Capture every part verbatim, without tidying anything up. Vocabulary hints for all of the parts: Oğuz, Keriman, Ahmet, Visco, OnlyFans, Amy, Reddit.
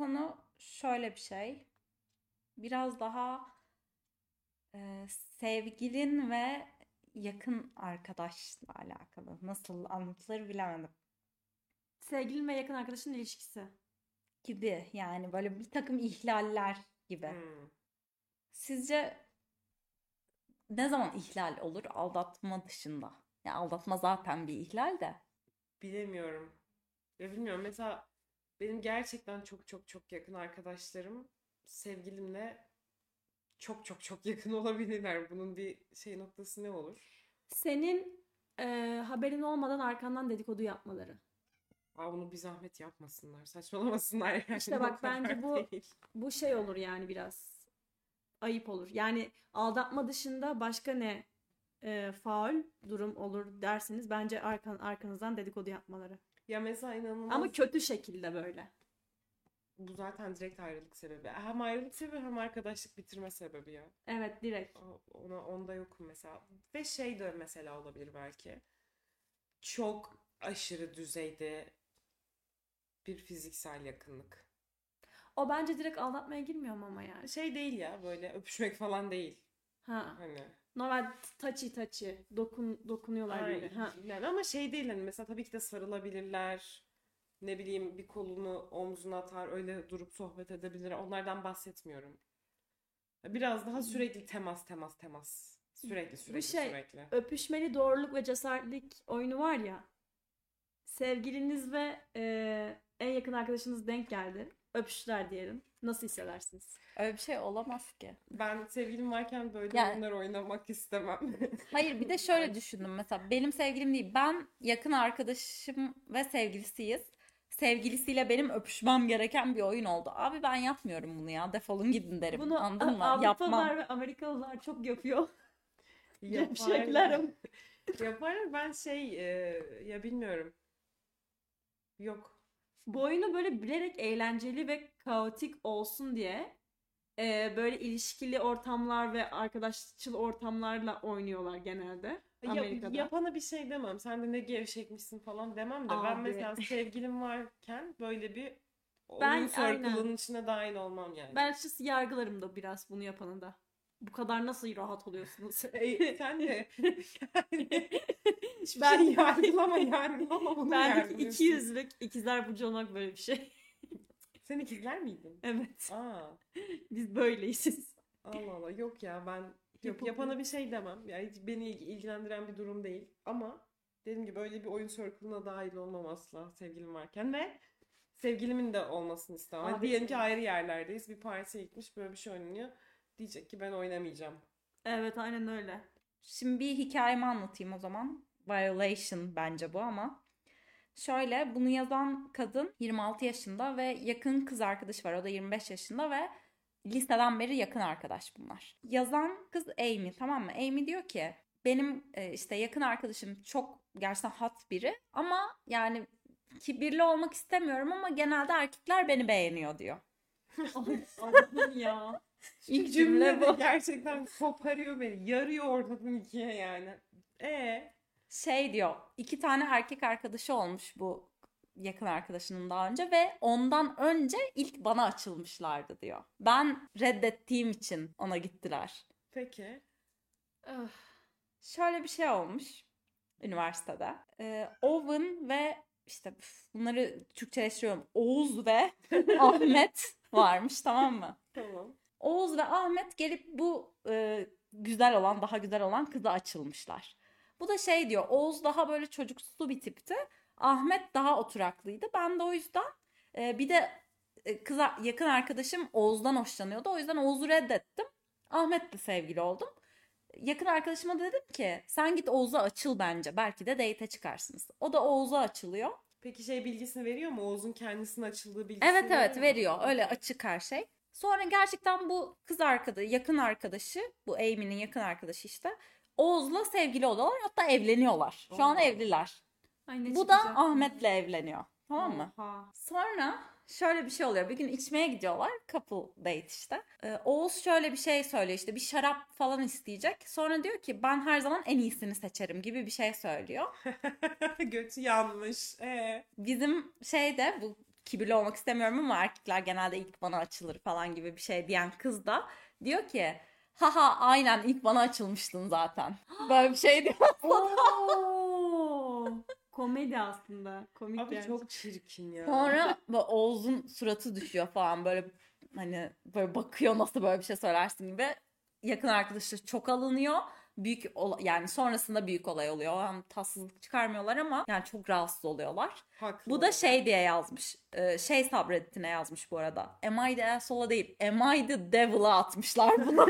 konu şöyle bir şey. Biraz daha e, sevgilin ve yakın arkadaşla alakalı. Nasıl anlatılır bilemedim. Sevgilin ve yakın arkadaşın ilişkisi. Gibi yani böyle bir takım ihlaller gibi. Hmm. Sizce ne zaman ihlal olur aldatma dışında? Ya yani aldatma zaten bir ihlal de. Bilemiyorum. Ya bilmiyorum mesela benim gerçekten çok çok çok yakın arkadaşlarım sevgilimle çok çok çok yakın olabilirler. Bunun bir şey noktası ne olur? Senin e, haberin olmadan arkandan dedikodu yapmaları. Aa, bunu bir zahmet yapmasınlar, saçmalamasınlar. Yani. İşte bak bence bu bu şey olur yani biraz ayıp olur. Yani aldatma dışında başka ne e, faul durum olur derseniz bence arkan, arkanızdan dedikodu yapmaları. Ya mesela inanılmaz. Ama kötü şekilde böyle. Bu zaten direkt ayrılık sebebi. Hem ayrılık sebebi hem arkadaşlık bitirme sebebi ya. Evet direkt. Ona, onda yokum mesela. Ve şey de mesela olabilir belki. Çok aşırı düzeyde bir fiziksel yakınlık. O bence direkt aldatmaya girmiyor mu ama yani? Şey değil ya böyle öpüşmek falan değil. Ha. Hani. Normal touchy touchy. Dokun, dokunuyorlar birbirine. Yani ama şey değil hani mesela tabii ki de sarılabilirler. Ne bileyim bir kolunu omzuna atar öyle durup sohbet edebilir. Onlardan bahsetmiyorum. Biraz daha sürekli temas temas temas. Sürekli sürekli bir şey, sürekli. Öpüşmeli doğruluk ve cesaretlik oyunu var ya. Sevgiliniz ve e, en yakın arkadaşınız denk geldi. Öpüştüler diyelim. Nasıl hissedersiniz? Öyle bir şey olamaz ki. Ben sevgilim varken böyle yani, bunlar oynamak istemem. Hayır bir de şöyle düşündüm mesela. Benim sevgilim değil. Ben yakın arkadaşım ve sevgilisiyiz. Sevgilisiyle benim öpüşmem gereken bir oyun oldu. Abi ben yapmıyorum bunu ya. Defolun gidin derim. Bunu anladın mı? Avrupalılar yapmam. Ve Amerikalılar çok yapıyor. Yaparlar. Yaparlar. Ben şey e, ya bilmiyorum. Yok. Bu oyunu böyle bilerek eğlenceli ve kaotik olsun diye e, böyle ilişkili ortamlar ve arkadaşçıl ortamlarla oynuyorlar genelde Amerika'da. Ya, yapana bir şey demem. Sen de ne gevşekmişsin falan demem de. Abi. Ben mesela sevgilim varken böyle bir oyun sorgulunun içine dahil olmam yani. Ben açıkçası yargılarım da biraz bunu yapanı da. Bu kadar nasıl rahat oluyorsunuz? E, sen de. Yani, ben şey yargılama yargılama bunu yargılıyorsun. Ben ikiyüzlük ikizler burcu olmak böyle bir şey. Sen ikizler miydin? Evet. Aa. Biz böyleyiz. Allah Allah yok ya ben yap, yapana bir şey demem. Yani beni ilgilendiren bir durum değil. Ama dediğim gibi böyle bir oyun circle'ına dahil olmam asla sevgilim varken ve sevgilimin de olmasını istemem. Diyelim ki ayrı yerlerdeyiz. Bir partiye gitmiş böyle bir şey oynanıyor. Diyecek ki ben oynamayacağım. Evet aynen öyle. Şimdi bir hikayemi anlatayım o zaman. Violation bence bu ama. Şöyle bunu yazan kadın yirmi altı yaşında ve yakın kız arkadaşı var. O da yirmi beş yaşında ve liseden beri yakın arkadaş bunlar. Yazan kız Amy, tamam mı? Amy diyor ki benim işte yakın arkadaşım çok gerçekten hot biri ama yani kibirli olmak istemiyorum ama genelde erkekler beni beğeniyor diyor. Allah'ım ya. İlk cümle bu. Gerçekten koparıyor beni. Yarıyor ortadan ikiye yani. Ee, şey diyor. İki tane erkek arkadaşı olmuş bu yakın arkadaşının daha önce ve ondan önce ilk bana açılmışlardı diyor. Ben reddettiğim için ona gittiler. Peki. Öf. Şöyle bir şey olmuş üniversitede. Ee, Owen ve işte bunları Türkçeleştiriyorum. Oğuz ve Ahmet varmış tamam mı? Tamam. Oğuz ve Ahmet gelip bu e, güzel olan, daha güzel olan kıza açılmışlar. Bu da şey diyor, Oğuz daha böyle çocuksu bir tipti. Ahmet daha oturaklıydı. Ben de o yüzden e, bir de e, kıza yakın arkadaşım Oğuz'dan hoşlanıyordu. O yüzden Oğuz'u reddettim. Ahmet'le sevgili oldum. Yakın arkadaşıma da dedim ki sen git Oğuz'a açıl bence. Belki de date'e çıkarsınız. O da Oğuz'a açılıyor. Peki şey bilgisini veriyor mu? Oğuz'un kendisine açıldığı bilgisini evet, veriyor evet mu? Veriyor. Öyle açık her şey. Sonra gerçekten bu kız arkadaşı, yakın arkadaşı, bu Amy'nin yakın arkadaşı işte Oğuz'la sevgili oluyorlar hatta evleniyorlar. Şu an evliler. Ay, bu da güzel. Ahmet'le evleniyor. Tamam mı? Aha. Sonra şöyle bir şey oluyor. Bir gün içmeye gidiyorlar. Couple date işte. Ee, Oğuz şöyle bir şey söylüyor işte bir şarap falan isteyecek. Sonra diyor ki ben her zaman en iyisini seçerim gibi bir şey söylüyor. Götü yanmış. Ee? Bizim şeyde bu kibirli olmak istemiyorum ama erkekler genelde ilk bana açılır falan gibi bir şey diyen kız da diyor ki haha aynen ilk bana açılmıştın zaten. Böyle bir şey diyor. Komedi aslında. Komik. Abi yani. Çok çirkin ya. Sonra Oğuz'un suratı düşüyor falan böyle hani böyle bakıyor nasıl böyle bir şey söylersin gibi. Yakın arkadaşları çok alınıyor. Büyük olay, yani sonrasında büyük olay oluyor. O an tatsızlık çıkarmıyorlar ama yani çok rahatsız oluyorlar. Haklı. Bu da şey diye yazmış. Şey subredditine yazmış bu arada. Am I the asshole değil. Am I the devil'a atmışlar bunu.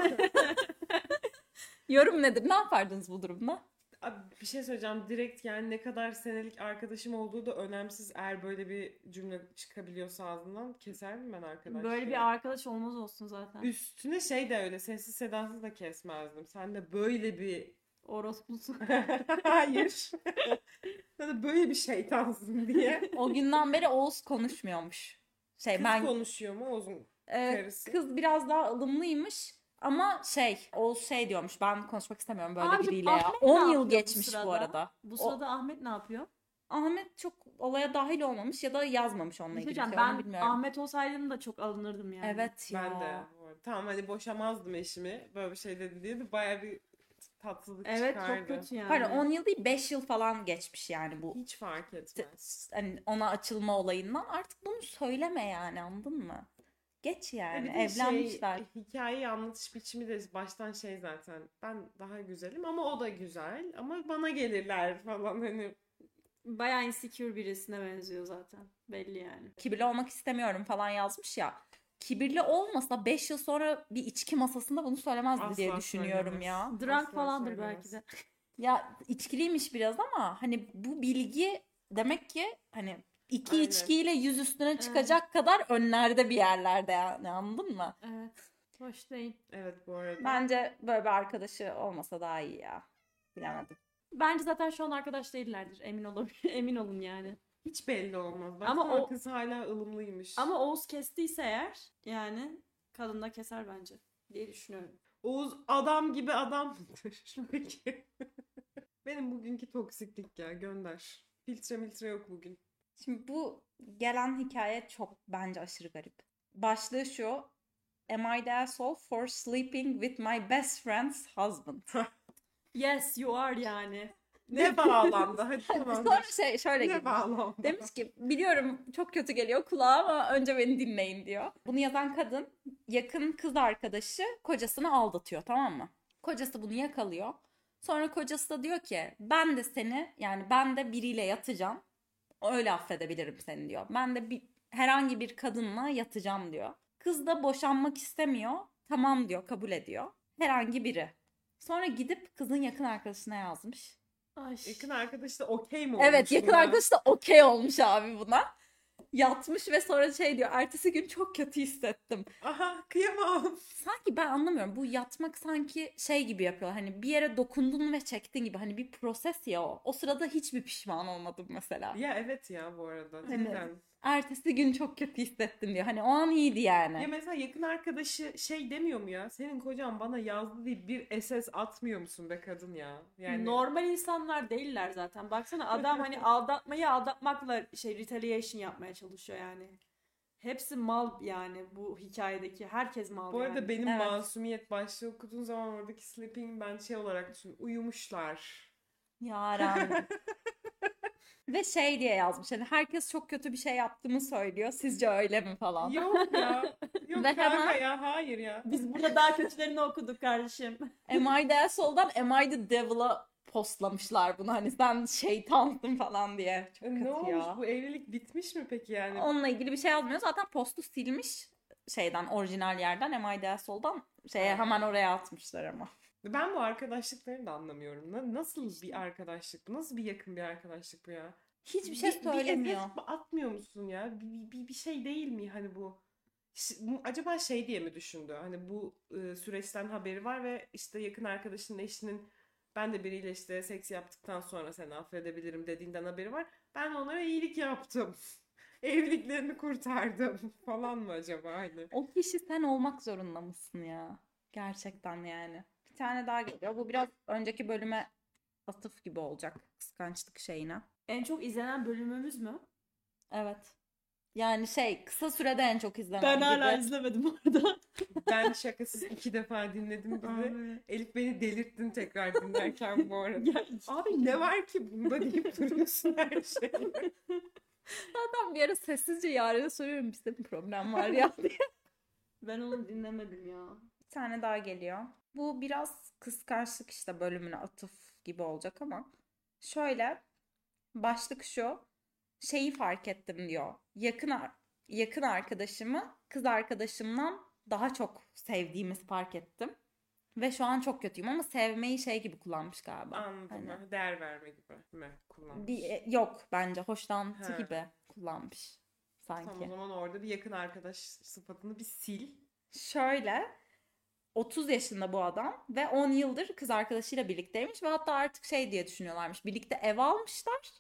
Yorum nedir? Ne yapardınız bu durumda? Abi bir şey söyleyeceğim. Direkt yani ne kadar senelik arkadaşım olduğu da önemsiz. Eğer böyle bir cümle çıkabiliyorsa ağzından keser miyim ben arkadaş? Böyle bir arkadaş olmaz olsun zaten. Üstüne şey de öyle. Sessiz sedasız da kesmezdim. Sen de böyle bir... orospusun. Hayır. Sen de böyle bir şeytansın diye. O günden beri Oğuz konuşmuyormuş. Şey, kız ben... konuşuyor mu Oğuz'un ee, karısı? Kız biraz daha alımlıymış. Ama şey, o şey diyormuş, ben konuşmak istemiyorum böyle abi, biriyle Ahmet ya. on yıl geçmiş bu, bu arada. Bu sırada o... Ahmet ne yapıyor? Ahmet çok olaya dahil olmamış ya da yazmamış onunla ilgili. Şey, ben bilmiyorum. Ahmet olsaydım da çok alınırdım yani. Evet ya. Ben de. Tamam hani boşamazdım eşimi. Böyle bir şey dedi diye de bayağı bir tatsızlık evet, çıkardı. Evet çok kötü yani. Pardon on yıl değil beş yıl falan geçmiş yani bu. Hiç fark etmez. T- hani ona açılma olayından artık bunu söyleme yani anladın mı? Geç yani e evlenmişler. Şey, hikayeyi anlatış biçimi de baştan şey zaten ben daha güzelim ama o da güzel ama bana gelirler falan hani. Bayağı insecure birisine benziyor zaten belli yani. Kibirli olmak istemiyorum falan yazmış ya. Kibirli olmasa beş yıl sonra bir içki masasında bunu söylemezdi asla diye düşünüyorum söylemez. Ya. Drunk falandır belki de. Ya içkiliymiş biraz ama hani bu bilgi demek ki hani İki aynen. içkiyle yüz üstüne çıkacak evet. kadar önlerde bir yerlerde yani anladın mı? Evet. Hoş değil. Evet bu arada. Bence böyle bir arkadaşı olmasa daha iyi ya. Bilemedim. Bence zaten şu an arkadaş değillerdir. Emin olun, emin olun yani. Hiç belli olmaz. Baksana ama o kız hala ılımlıymış. Ama Oğuz kestiyse eğer yani kadın da keser bence diye düşünüyorum. Oğuz adam gibi adam mıdır? Peki. Benim bugünkü toksiklik ya gönder. Filtre miltre yok bugün. Şimdi bu gelen hikaye çok bence aşırı garip. Başlığı şu. Am I the asshole for sleeping with my best friend's husband? Yes you are yani. Ne bağlandı? Hadi tamam. Sonra şey şöyle gibi. Ne bağlandı? Demiş ki biliyorum çok kötü geliyor kulağa ama önce beni dinleyin diyor. Bunu yazan kadın yakın kız arkadaşı kocasını aldatıyor tamam mı? Kocası bunu yakalıyor. Sonra kocası da diyor ki ben de seni yani ben de biriyle yatacağım. Öyle affedebilirim seni diyor. Ben de bir, herhangi bir kadınla yatacağım diyor. Kız da boşanmak istemiyor. Tamam diyor, kabul ediyor. Herhangi biri. Sonra gidip kızın yakın arkadaşına yazmış. Ay. Yakın arkadaş da okey mi olmuş? Evet, yakın buna? Arkadaş da okey olmuş abi buna. Yatmış ve sonra şey diyor. Ertesi gün çok kötü hissettim. Aha, kıyamam. Sanki ben anlamıyorum. Bu yatmak sanki şey gibi yapıyorlar. Hani bir yere dokundun ve çektin gibi. Hani bir proses ya o. O sırada hiçbir pişman olmadım mesela. Ya evet ya bu arada. Evet. Ertesi gün çok kötü hissettim diyor. Hani o an iyiydi yani. Ya mesela yakın arkadaşı şey demiyor mu ya? Senin kocan bana yazdı deyip bir S S atmıyor musun be kadın ya? Yani normal insanlar değiller zaten. Baksana adam hani aldatmayı aldatmakla şey retaliation yapmaya çalışıyor yani. Hepsi mal yani bu hikayedeki. Herkes mal. Bu arada yani. Benim evet. Masumiyet başlığı okuduğun zaman oradaki sleeping ben şey olarak düşünüyorum. Uyumuşlar. Yarabbim. Ve şey diye yazmış yani herkes çok kötü bir şey yaptığımı söylüyor. Sizce öyle mi falan? Yok ya. Yok kanka ya. Hayır ya. Biz burada daha kötülerini okuduk kardeşim. Am I the Asshole'dan Am I the Devil'a postlamışlar bunu. Hani sen şeytansın falan diye. Çok kötü ne olmuş ya. Bu evlilik bitmiş mi peki yani? Onunla ilgili bir şey yazmıyor. Zaten postu silmiş şeyden orijinal yerden Am I the Asshole'dan şeye hemen oraya atmışlar ama. Ben bu arkadaşlıkları da anlamıyorum. Nasıl bir arkadaşlık bu? Nasıl bir yakın bir arkadaşlık bu ya? Hiçbir şey söylemiyor. Bir, bir atmıyor musun ya? Bir, bir, bir şey değil mi hani bu? Acaba şey diye mi düşündü? Hani bu e, süreçten haberi var ve işte yakın arkadaşının eşinin ben de biriyle işte seks yaptıktan sonra seni affedebilirim dediğinden haberi var. Ben onlara iyilik yaptım. Evliliklerini kurtardım falan mı acaba? Hani? O kişi sen olmak zorunda mısın ya? Gerçekten yani. Bir tane daha geliyor. Bu biraz önceki bölüme atıf gibi olacak. Kıskançlık şeyine. En çok izlenen bölümümüz mü? Evet. Yani şey, kısa sürede en çok izlenen. Ben gibi. Hala izlemedim orada. Ben şakasız iki defa dinledim bizi. Elif beni delirttin tekrar dinlerken bu arada. Abi ne var ki bunda deyip duruyorsun her şeyi. Zaten bir ara sessizce Yaren'e soruyorum, bizde bir problem var ya diye. Ben onu dinlemedim ya. Bir tane daha geliyor. Bu biraz kıskançlık işte bölümüne atıf gibi olacak ama. Şöyle başlık şu. Şeyi fark ettim diyor. Yakın yakın arkadaşımı kız arkadaşımdan daha çok sevdiğimi fark ettim. Ve şu an çok kötüyüm ama sevmeyi şey gibi kullanmış galiba. Anladım. Hani. Değer verme gibi mi kullanmış? Di- yok bence. Hoşlantı He. gibi kullanmış sanki. Tam o zaman orada bir yakın arkadaş sıfatını bir sil. Şöyle otuz yaşında bu adam ve on yıldır kız arkadaşıyla birlikteymiş ve hatta artık şey diye düşünüyorlarmış. Birlikte ev almışlar.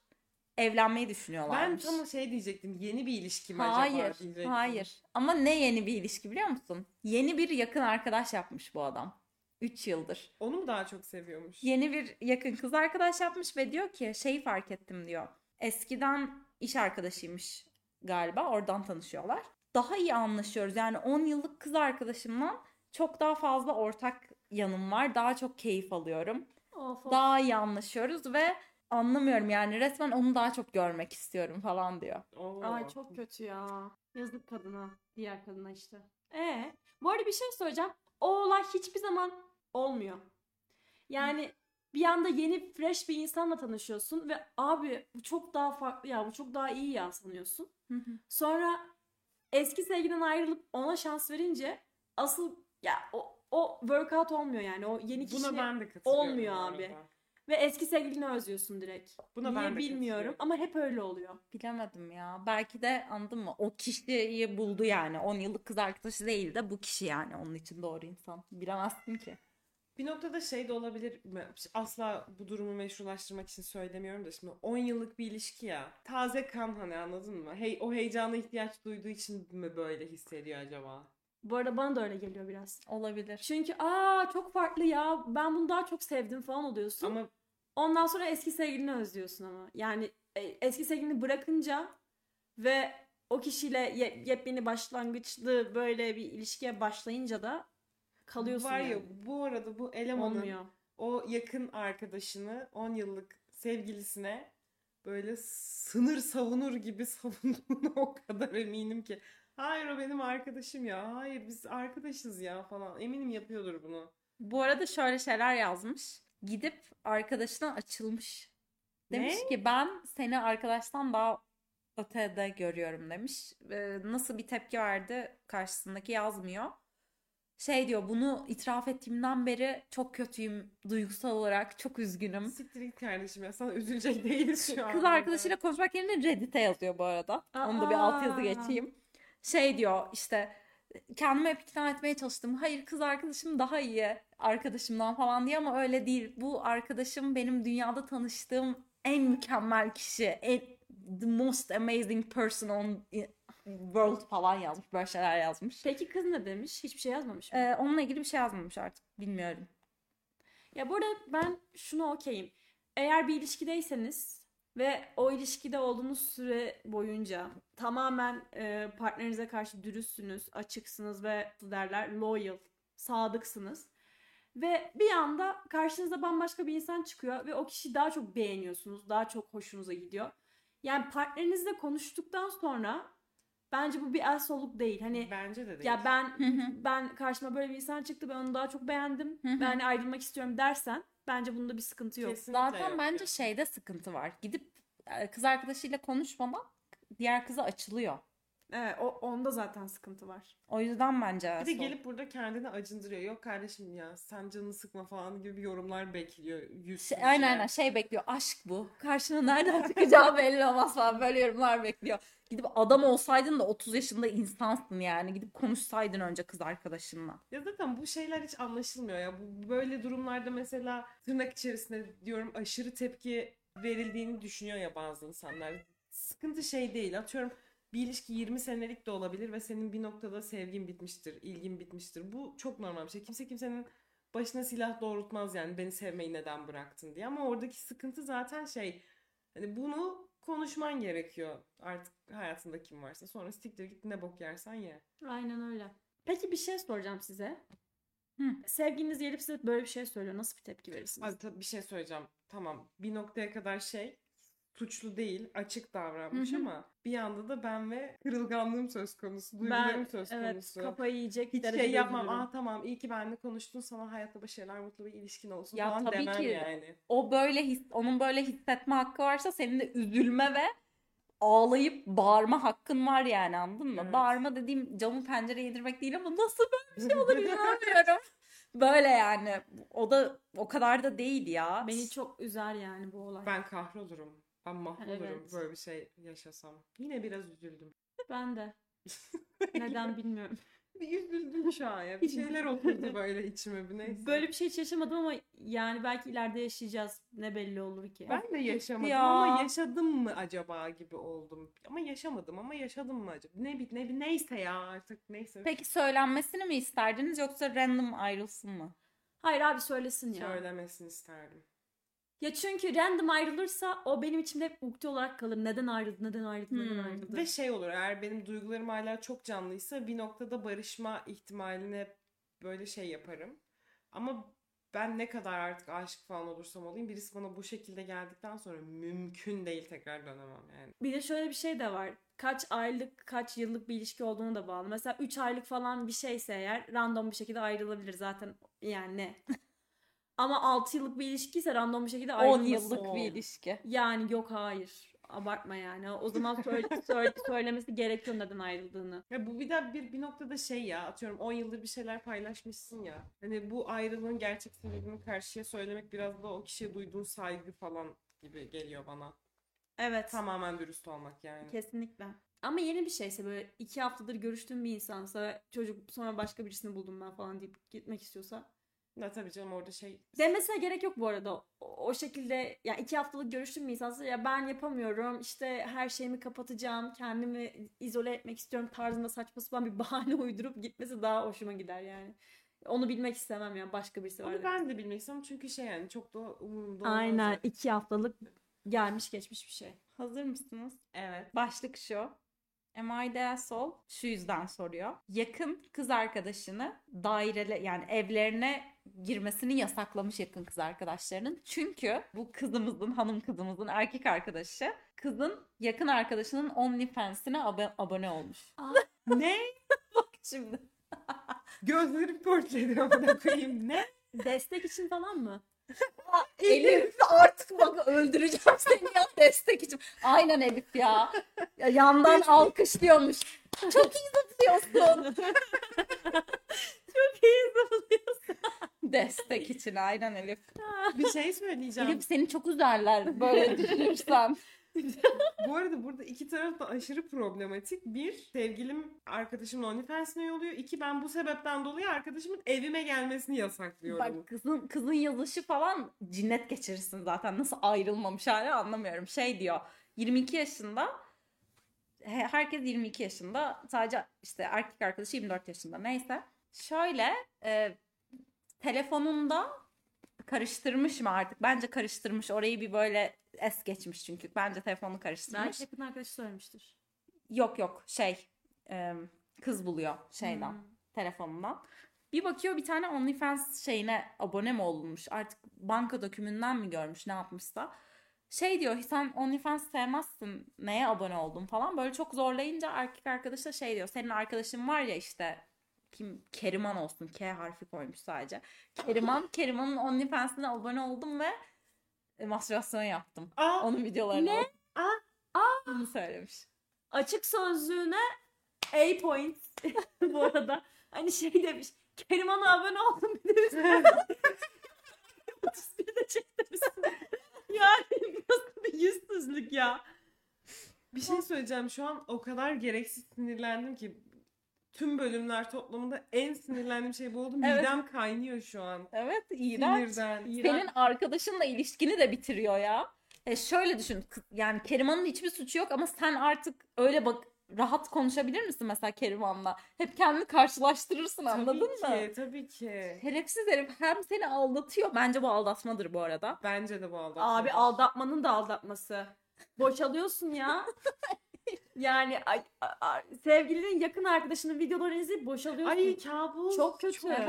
Evlenmeyi düşünüyorlarmış. Ben tam şey diyecektim. Yeni bir ilişki mi hayır, acaba diyecektim. Hayır. Ama ne yeni bir ilişki biliyor musun? Yeni bir yakın arkadaş yapmış bu adam. üç yıldır. Onu mu daha çok seviyormuş? Yeni bir yakın kız arkadaş yapmış ve diyor ki şeyi fark ettim diyor. Eskiden iş arkadaşıymış galiba. Oradan tanışıyorlar. Daha iyi anlaşıyoruz. Yani on yıllık kız arkadaşımla çok daha fazla ortak yanım var. Daha çok keyif alıyorum. Of, of. Daha iyi anlaşıyoruz ve anlamıyorum yani resmen onu daha çok görmek istiyorum falan diyor. Oo. Ay çok kötü ya. Yazık kadına. Diğer kadına işte. Ee, bu arada bir şey söyleyeceğim. O olay hiçbir zaman olmuyor. Yani bir anda yeni fresh bir insanla tanışıyorsun ve abi bu çok daha farklı ya, bu çok daha iyi ya sanıyorsun. Sonra eski sevgiden ayrılıp ona şans verince asıl ya o, o workout olmuyor yani. O yeni kişiyle olmuyor abi. Arada. Ve eski sevgilini özlüyorsun direkt. Buna niye bilmiyorum ama hep öyle oluyor. Bilemedim ya. Belki de anladın mı? O kişiyi buldu yani. on yıllık kız arkadaşı değil de bu kişi yani. Onun için doğru insan. Bilemezsin ki. Bir noktada şey de olabilir. Asla bu durumu meşrulaştırmak için söylemiyorum da şimdi on yıllık bir ilişki ya. Taze kan hani anladın mı? Hey, o heyecana ihtiyaç duyduğu için mi böyle hissediyor acaba? Bu arada bana da öyle geliyor biraz. Olabilir. Çünkü aa çok farklı ya. Ben bunu daha çok sevdim falan oluyorsun. Ama ondan sonra eski sevgilini özlüyorsun ama. Yani eski sevgilini bırakınca ve o kişiyle ye- yepyeni başlangıçlı böyle bir ilişkiye başlayınca da kalıyorsun. Var yani. Ya bu arada bu elemanın olmuyor. O yakın arkadaşını on yıllık sevgilisine böyle sınır savunur gibi savunduğuna o kadar eminim ki. Hayır o benim arkadaşım ya. Hayır biz arkadaşız ya falan. Eminim yapıyordur bunu. Bu arada şöyle şeyler yazmış. Gidip arkadaşına açılmış. Demiş ne? Ki ben seni arkadaştan daha ötede görüyorum demiş. Ee, nasıl bir tepki verdi karşısındaki yazmıyor. Şey diyor bunu itiraf ettiğimden beri çok kötüyüm. Duygusal olarak çok üzgünüm. Siktir git kardeşim ya sana üzülecek değiliz şu an. Kız arkadaşıyla konuşmak yerine Reddit'e yazıyor bu arada. Aa. Onu da bir altyazı geçeyim. Şey diyor işte kendimi hep ikna etmeye çalıştım. Hayır kız arkadaşım daha iyi arkadaşımdan falan diye ama öyle değil. Bu arkadaşım benim dünyada tanıştığım en mükemmel kişi. En, the most amazing person on world falan yazmış. Böyle şeyler yazmış. Peki kız ne demiş? Hiçbir şey yazmamış mı? Ee, onunla ilgili bir şey yazmamış artık. Bilmiyorum. Ya bu arada ben şunu okeyim. Eğer bir ilişkideyseniz ve o ilişkide olduğunuz süre boyunca tamamen e, partnerinize karşı dürüstsünüz, açıksınız ve derler loyal, sadıksınız. Ve bir anda karşınıza bambaşka bir insan çıkıyor ve o kişiyi daha çok beğeniyorsunuz, daha çok hoşunuza gidiyor. Yani partnerinizle konuştuktan sonra bence bu bir el soluk değil. Hani bence de değil. Ya ben Hı-hı. ben karşıma böyle bir insan çıktı, ben onu daha çok beğendim, Hı-hı. ben ayrılmak istiyorum dersen. Bence bunda bir sıkıntı yok. Kesinlikle zaten yok. Bence şeyde sıkıntı var. Gidip kız arkadaşıyla konuşmadan diğer kıza açılıyor. Evet, o, onda zaten sıkıntı var. O yüzden bence. Bir de gelip burada kendini acındırıyor. Yok kardeşim ya sen canını sıkma falan gibi yorumlar bekliyor. Şey, aynen aynen şey bekliyor. Aşk bu. Karşına nereden çıkacağı belli olmaz falan böyle yorumlar bekliyor. Gidip adam olsaydın da otuz yaşında insansın yani. Gidip konuşsaydın önce kız arkadaşınla. Ya zaten bu şeyler hiç anlaşılmıyor ya. Bu, böyle durumlarda mesela tırnak içerisinde diyorum aşırı tepki verildiğini düşünüyor ya bazı insanlar. Sıkıntı şey değil. Atıyorum bir ilişki yirmi senelik de olabilir ve senin bir noktada sevgin bitmiştir, ilgin bitmiştir. Bu çok normal bir şey. Kimse kimsenin başına silah doğrultmaz yani beni sevmeyi neden bıraktın diye. Ama oradaki sıkıntı zaten şey, hani bunu konuşman gerekiyor artık hayatında kim varsa. Sonra siktir git ne bok yersen ye. Aynen öyle. Peki bir şey soracağım size. Hı. Sevgiliniz gelip size böyle bir şey söylüyor. Nasıl bir tepki verirsiniz? Abi tabii bir şey söyleyeceğim. Tamam, bir noktaya kadar şey suçlu değil, açık davranmış, hı hı, ama bir anda da ben ve kırılganlığım söz konusu, duygularım söz konusu. Evet, kafayı yiyecek hiç şey yapmam. Üzülürüm. Aa tamam, iyi ki benimle konuştun, sana hayatta başarılar, mutlu bir ilişkin olsun ya, falan demem ki, yani. O böyle his, onun böyle hissetme hakkı varsa senin de üzülme ve ağlayıp bağırma hakkın var yani, anladın mı? Evet. Bağırma dediğim camı pencereye yedirmek değil ama nasıl böyle bir şey olur inanmıyorum. Böyle yani. O da o kadar da değil ya. Beni çok üzer yani bu olay. Ben kahrolurum. Ben mahvolurum, evet, böyle bir şey yaşasam. Yine biraz üzüldüm. Ben de. Neden bilmiyorum. Bir üzüldüm şu an ya. Bir şeyler oturdu böyle içime. Bir neyse. Böyle bir şey hiç yaşamadım ama yani belki ileride yaşayacağız. Ne belli olur ki. Ben de yaşamadım ya, ama yaşadım mı acaba gibi oldum. Ama yaşamadım ama yaşadım mı acaba? Ne bir ne bir neyse ya artık neyse. Peki söylenmesini mi isterdiniz yoksa random ayrılsın mı? Hayır abi, söylesin ya. Söylemesini isterdim. Ya çünkü random ayrılırsa o benim içimde hep ukde olarak kalır. Neden ayrıldı, neden ayrıldı, hmm. neden ayrıldı. Ve şey olur, eğer benim duygularım hala çok canlıysa bir noktada barışma ihtimaline böyle şey yaparım. Ama ben ne kadar artık aşık falan olursam olayım, birisi bana bu şekilde geldikten sonra mümkün değil, tekrar dönemem yani. Bir de şöyle bir şey de var. Kaç aylık, kaç yıllık bir ilişki olduğunu da bağlı. Mesela üç aylık falan bir şeyse eğer random bir şekilde ayrılabilir zaten yani ne. Ama altı yıllık bir ilişkiyse random bir şekilde ayrılması. on yıllık o. bir ilişki. Yani yok, hayır. Abartma yani. O zaman söyle, söyle, söylemesi gerekiyor neden ayrıldığını. Ya bu bir de bir, bir noktada şey ya, atıyorum on yıldır bir şeyler paylaşmışsın ya. Hani bu ayrılığın gerçek sebebini karşıya söylemek biraz da o kişiye duyduğun saygı falan gibi geliyor bana. Evet. Tamamen dürüst olmak yani. Kesinlikle. Ama yeni bir şeyse, böyle iki haftadır görüştüğüm bir insansa, çocuk sonra başka birisini buldum ben falan deyip gitmek istiyorsa. Ya tabii canım, orada şey... Demesine gerek yok bu arada. O, o şekilde yani iki haftalık görüştüğüm bir insansa ya ben yapamıyorum, işte her şeyimi kapatacağım, kendimi izole etmek istiyorum tarzında saçma sapan bir bahane uydurup gitmesi daha hoşuma gider yani. Onu bilmek istemem yani, başka birisi var. Onu ben de bilmek istemem çünkü şey yani çok da umurumda olmaz. Aynen, iki haftalık gelmiş geçmiş bir şey. Hazır mısınız? Evet. Başlık şu. Am I the asshole? Şu yüzden soruyor. Yakın kız arkadaşını dairele, yani evlerine girmesini yasaklamış yakın kız arkadaşlarının. Çünkü bu kızımızın, hanım kızımızın erkek arkadaşı kızın yakın arkadaşının OnlyFans'ine ab- abone olmuş. Aa, ne? Bak şimdi. Gözlerim pörtledi ona koyayım. Ne? Destek için falan mı? Aa, Elif artık bak öldüreceğim seni ya, destek için. Aynen Elif ya. Ya yandan alkışlıyormuş. Çok iyi zıplıyorsun. Çok iyi zıplıyorsun. Destek için aynen Elif. Bir şey söyleyeceğim. Elif seni çok üzerler böyle düşünürsen. Bu arada burada iki taraf da aşırı problematik. Bir, sevgilim arkadaşımın OnlyFans'ine yolluyor. İki, ben bu sebepten dolayı arkadaşımın evime gelmesini yasaklıyorum. Bak kızın, kızın yazışı falan, cinnet geçirirsin zaten. Nasıl ayrılmamış hala anlamıyorum. Şey diyor, yirmi iki yaşında, herkes yirmi iki yaşında, sadece işte erkek arkadaşı yirmi dört yaşında, neyse. Şöyle, e, telefonunda... Karıştırmış mı artık? Bence karıştırmış. Orayı bir böyle es geçmiş çünkü. Bence telefonu karıştırmış. Belki yakın arkadaşı söylemiştir. Yok yok şey kız buluyor şeyden, hmm. telefonundan. Bir bakıyor bir tane OnlyFans şeyine abone mi olmuş? Artık banka dökümünden mi görmüş, ne yapmışsa. Şey diyor, sen OnlyFans sevmezsin, neye abone oldun falan. Böyle çok zorlayınca erkek arkadaş da şey diyor, senin arkadaşın var ya işte. Kim? Keriman olsun. K harfi koymuş sadece. Keriman. Keriman'ın OnlyFans'ine abone oldum ve mastürbasyon yaptım. Aa, onun videolarını. Ne? Aa, aa. Bunu söylemiş. Açık sözlüğüne A point bu arada. Hani şey demiş. Keriman'a abone oldum bir de bizim. otuz bir de çekti bizim. Yani nasıl bir yüzsüzlük ya. Bir şey söyleyeceğim. Şu an o kadar gereksiz sinirlendim ki. Tüm bölümler toplamında en sinirlendiğim şey bu oldu. Evet. Midem kaynıyor şu an. Evet, iğrenç. Sinirden. Senin arkadaşınla ilişkini de bitiriyor ya. E şöyle düşün, yani Keriman'ın hiçbir suçu yok ama sen artık öyle bak rahat konuşabilir misin mesela Keriman'la? Hep kendini karşılaştırırsın, anladın tabii mı? Tabii ki, tabii ki. Şerefsiz herif hem seni aldatıyor. Bence bu aldatmadır bu arada. Bence de bu aldatma. Abi aldatmanın da aldatması. boşalıyorsun ya. Yani ay, ay, sevgilinin yakın arkadaşının videolarını izleyip boşalıyorsun. Ay kabus. Çok kötü. Çok kötü.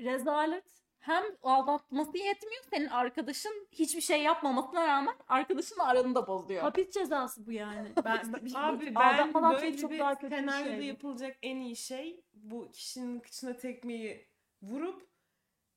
Rezalet. Hem aldatması yetmiyor, senin arkadaşın hiçbir şey yapmamasına rağmen arkadaşınla aranı da bozuyor. Hapis cezası bu yani. Ben, abi ben böyle çok bir daha kötü senaryoda şey. Yapılacak en iyi şey bu kişinin kıçına tekmeyi vurup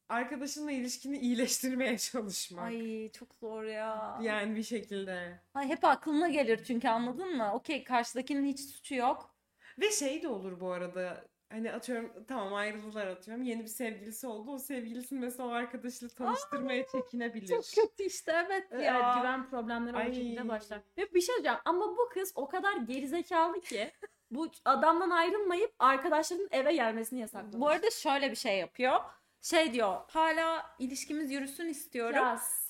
arkadaşınla ilişkini iyileştirmeye çalışmak. Ay çok zor ya. Yani bir şekilde. Ay hep aklına gelir çünkü, anladın mı? Okey, karşıdakinin hiç suçu yok. Ve şey de olur bu arada. Hani atıyorum tamam ayrıldılar, atıyorum yeni bir sevgilisi oldu, o sevgilisini mesela o arkadaşıyla tanıştırmaya Aa, çekinebilir. Çok kötü işte, evet ya. Evet, güven problemleri Ay. o şekilde başlar. Ve bir şey diyeceğim ama bu kız o kadar gerizekalı ki bu adamdan ayrılmayıp arkadaşlarının eve gelmesini yasaklamış. Bu arada şöyle bir şey yapıyor. Şey diyor, hala ilişkimiz yürüsün istiyorum.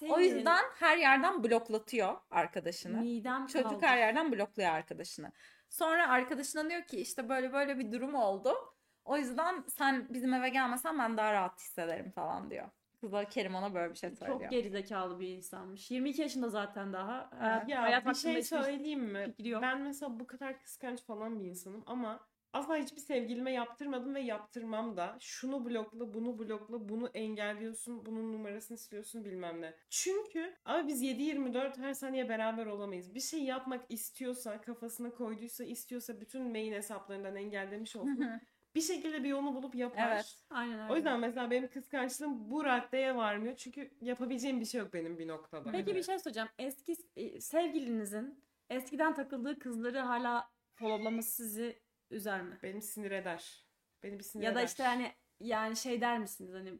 O yüzden her yerden bloklatıyor arkadaşını. Midem Çocuk kaldı. Her yerden blokluyor arkadaşını. Sonra arkadaşına diyor ki işte böyle böyle bir durum oldu. O yüzden sen bizim eve gelmesen ben daha rahat hissederim falan diyor. Kızla Keriman'a böyle bir şey söylüyor. Çok gerizekalı bir insanmış. yirmi iki yaşında zaten daha. Evet. Ya hayat bir şey söyleyeyim mi? Yok. Ben mesela bu kadar kıskanç falan bir insanım ama asla hiçbir sevgilime yaptırmadım ve yaptırmam da. Şunu blokla, bunu blokla, bunu engelliyorsun, bunun numarasını siliyorsun bilmem ne. Çünkü abi biz yedi yirmi dört her saniye beraber olamayız. Bir şey yapmak istiyorsa, kafasına koyduysa, istiyorsa bütün mail hesaplarından engellemiş olsun. Bir şekilde bir yolunu bulup yapar. Evet, aynen öyle. O yüzden mesela benim kıskançlığım bu raddeye varmıyor. Çünkü yapabileceğim bir şey yok benim bir noktada. Peki bir şey soracağım. Eski sevgilinizin eskiden takıldığı kızları hala followlaması sizi üzer mi? Benim sinir eder. Beni bir sinir eder. Ya da eder. işte hani yani şey der misiniz hani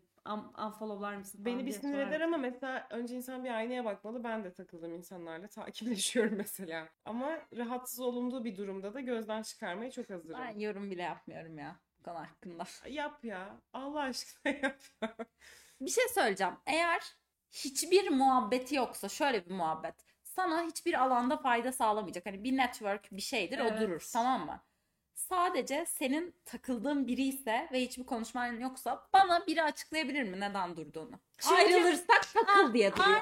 unfollowlar mısınız? Beni bir sinir eder ama mesela önce insan bir aynaya bakmalı. Ben de takıldığım insanlarla takipleşiyorum mesela. Ama rahatsız olunduğu bir durumda da gözden çıkarmaya çok hazırım. Ben yorum bile yapmıyorum ya bu konu hakkında. Yap ya. Allah aşkına yap. Bir şey söyleyeceğim. Eğer hiçbir muhabbeti yoksa, şöyle bir muhabbet. Sana hiçbir alanda fayda sağlamayacak. Hani bir network bir şeydir, evet. O durur, tamam mı? Sadece senin takıldığın biri ise ve hiçbir konuşman yoksa bana biri açıklayabilir mi neden durduğunu? Çünkü ayrılırsak takıl diye duruyor.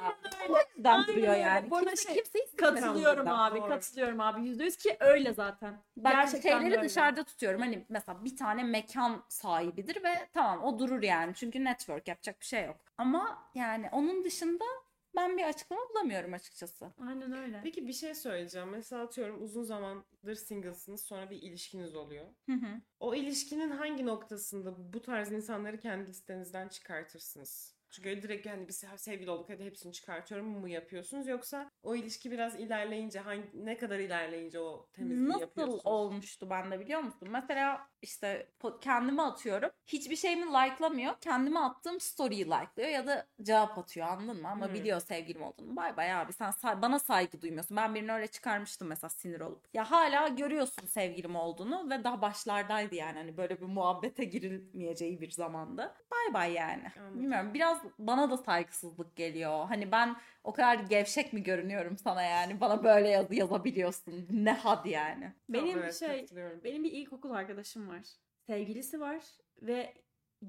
O yüzden duruyor yani. Kimse, şey, kimseyi katılıyorum abi, doğru. katılıyorum abi. Yüzde yüz ki öyle zaten. Ben gerçekten şeyleri öyle. Dışarıda tutuyorum. Hani mesela bir tane mekan sahibidir ve tamam o durur yani. Çünkü network yapacak bir şey yok. Ama yani onun dışında ben bir açıklama bulamıyorum açıkçası. Aynen öyle. Peki bir şey söyleyeceğim. Mesela atıyorum uzun zamandır singlesınız, sonra bir ilişkiniz oluyor. Hı hı. O ilişkinin hangi noktasında bu tarz insanları kendi listenizden çıkartırsınız? Çünkü direkt yani biz sevgili olduk hadi hepsini çıkartıyorum mu yapıyorsunuz? Yoksa o ilişki biraz ilerleyince hangi, ne kadar ilerleyince o temizliği nasıl yapıyorsunuz? Nasıl olmuştu bende biliyor musun? Mesela işte kendime atıyorum. Hiçbir şeyimi like'lamıyor. Kendime attığım story'yi like'lıyor ya da cevap atıyor, anladın mı? Ama hmm. biliyor sevgilim olduğunu. Bay bay abi sen say- bana saygı duymuyorsun. Ben birini öyle çıkarmıştım mesela sinir olup. Ya hala görüyorsun sevgilim olduğunu ve daha başlardaydı yani. Hani böyle bir muhabbete girilmeyeceği bir zamanda. Bay bay yani. Anladım. Bilmiyorum, biraz bana da saygısızlık geliyor. Hani ben o kadar gevşek mi görünüyorum sana yani? Bana böyle yaz- yazabiliyorsun. Ne had yani. Benim bir şey, benim bir ilkokul arkadaşım var. Sevgilisi var ve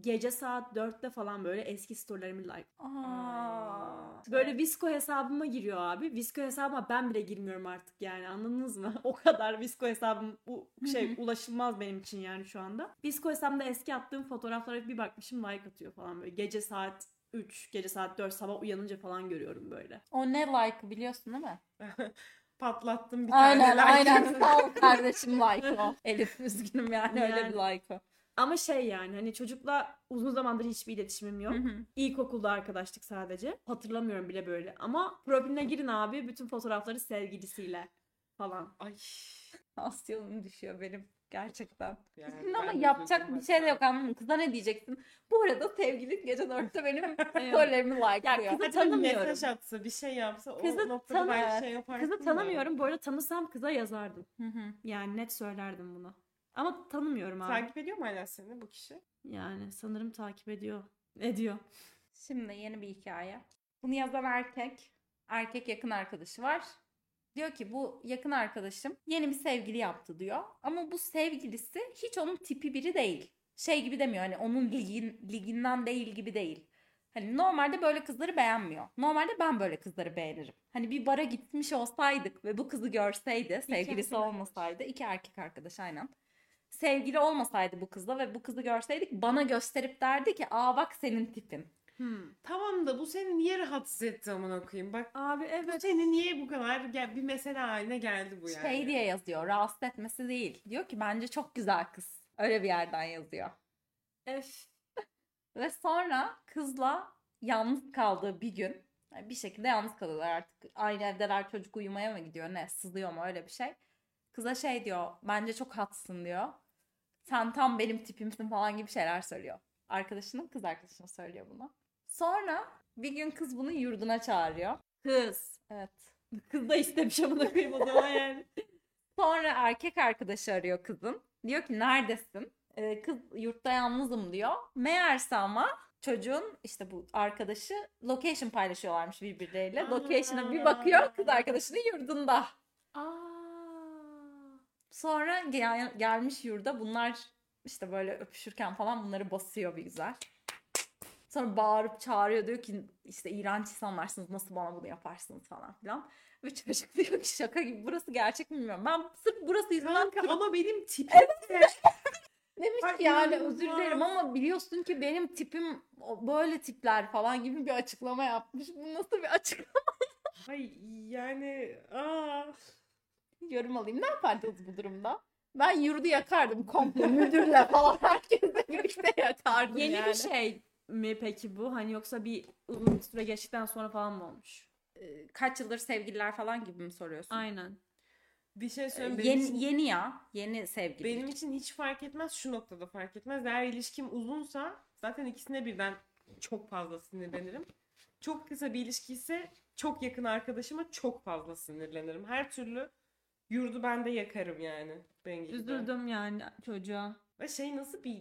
gece saat dörtte falan böyle eski storylerimi like. Aa. Böyle Visco hesabıma giriyor abi. Visco hesabıma ben bile girmiyorum artık yani, anladınız mı? O kadar Visco hesabım bu şey ulaşılmaz benim için yani şu anda. Visco hesabımda eski attığım fotoğraflara bir bakmışım like atıyor falan böyle gece saat üç, gece saat dört, sabah uyanınca falan görüyorum böyle. O ne like biliyorsun değil mi? Patlattım bir aynen, tane like. Aynen aynen. Sağ ol kardeşim like o. Elif üzgünüm yani, yani öyle bir like o. Ama şey yani hani çocukla uzun zamandır hiçbir iletişimim yok. Hı hı. İlkokulda arkadaşlık sadece. Hatırlamıyorum bile böyle. Ama profiline girin abi, bütün fotoğrafları sevgilisiyle falan. Ay. Asyonum düşüyor benim. Gerçekten. Yani sizin ama yapacak bir şey de yok, anladın mı? Kıza ne diyeceksin? Bu arada sevgilin gece dörtte benim storylerimi like'lıyor. Kızı tanımıyorum. Mesaj atsa, bir şey yapsa kızı o noktada tanı- ben şey yaparsın. Kızı tanımıyorum. Ya. Bu arada tanısam kıza yazardım. Hı hı. Yani net söylerdim bunu. Ama tanımıyorum abi. Takip ediyor mu hala seni bu kişi? Yani sanırım takip ediyor. Ediyor. Şimdi yeni bir hikaye. Bunu yazan erkek. Erkek yakın arkadaşı var. Diyor ki bu yakın arkadaşım yeni bir sevgili yaptı diyor. Ama bu sevgilisi hiç onun tipi biri değil. Şey gibi demiyor hani onun ligin, liginden değil gibi değil. Hani normalde böyle kızları beğenmiyor. Normalde ben böyle kızları beğenirim. Hani bir bara gitmiş olsaydık ve bu kızı görseydi, sevgilisi olmasaydı, iki erkek arkadaş aynen. Sevgili olmasaydı bu kızla ve bu kızı görseydik bana gösterip derdi ki aa bak senin tipin. Hmm. Tamam da bu seni niye rahatsız etti amına koyayım? Bak abi evet. Bu seni niye bu kadar gel, bir mesele haline geldi bu yani. Şey diye yazıyor, rahatsız etmesi değil. Diyor ki bence çok güzel kız. Öyle bir yerden yazıyor. Öf. Ve sonra kızla yalnız kaldığı bir gün, bir şekilde yalnız kalıyorlar artık. Aynı evdeler, çocuk uyumaya mı gidiyor ne, sızıyor mu öyle bir şey. Kıza şey diyor, bence çok hatsın diyor. Sen tam benim tipimsin falan gibi şeyler söylüyor. Arkadaşının, kız arkadaşına söylüyor bunu. Sonra bir gün kız bunu yurduna çağırıyor. Kız. Evet. Kız da istemiş amına koyayım o zaman yani. Sonra erkek arkadaşı arıyor kızın. Diyor ki neredesin? Ee, kız yurtta yalnızım diyor. Meğerse ama çocuğun işte bu arkadaşı location paylaşıyorlarmış birbirleriyle. Aa. Location'a bir bakıyor, kız arkadaşının yurdunda. Aa. Sonra gel- gelmiş yurda bunlar işte böyle öpüşürken falan bunları basıyor bir güzel. Sonra bağırıp çağırıyor, diyor ki işte iğrenç insanlarsınız, nasıl bana bunu yaparsınız falan filan. Ve çocuk diyor ki şaka gibi, burası gerçek mi bilmiyorum. Ben sırf burası yüzünden kapat. Ama benim tipim. Evet. Demiş ki yani özür dilerim ama biliyorsun ki benim tipim böyle tipler falan gibi bir açıklama yapmış. Bu nasıl bir açıklama? Ay yani aaa. Yorum alayım. Ne yapardınız bu durumda? Ben yurdu yakardım komple. Müdürle falan herkesle birlikte yakardım. Yeni yani. Bir şey mi peki bu? Hani yoksa bir uzun süre geçtikten sonra falan mı olmuş? Ee, kaç yıldır sevgililer falan gibi mi soruyorsun? Aynen. Bir şey söyleyeyim. Ee, yeni, için... yeni ya. Yeni sevgili. Benim için hiç fark etmez. Şu noktada fark etmez. Eğer ilişkim uzunsa zaten ikisine birden çok fazla sinirlenirim. Çok kısa bir ilişki ise çok yakın arkadaşıma çok fazla sinirlenirim. Her türlü yurdu ben de yakarım yani. Üzüldüm yani çocuğa. Ve şey nasıl bir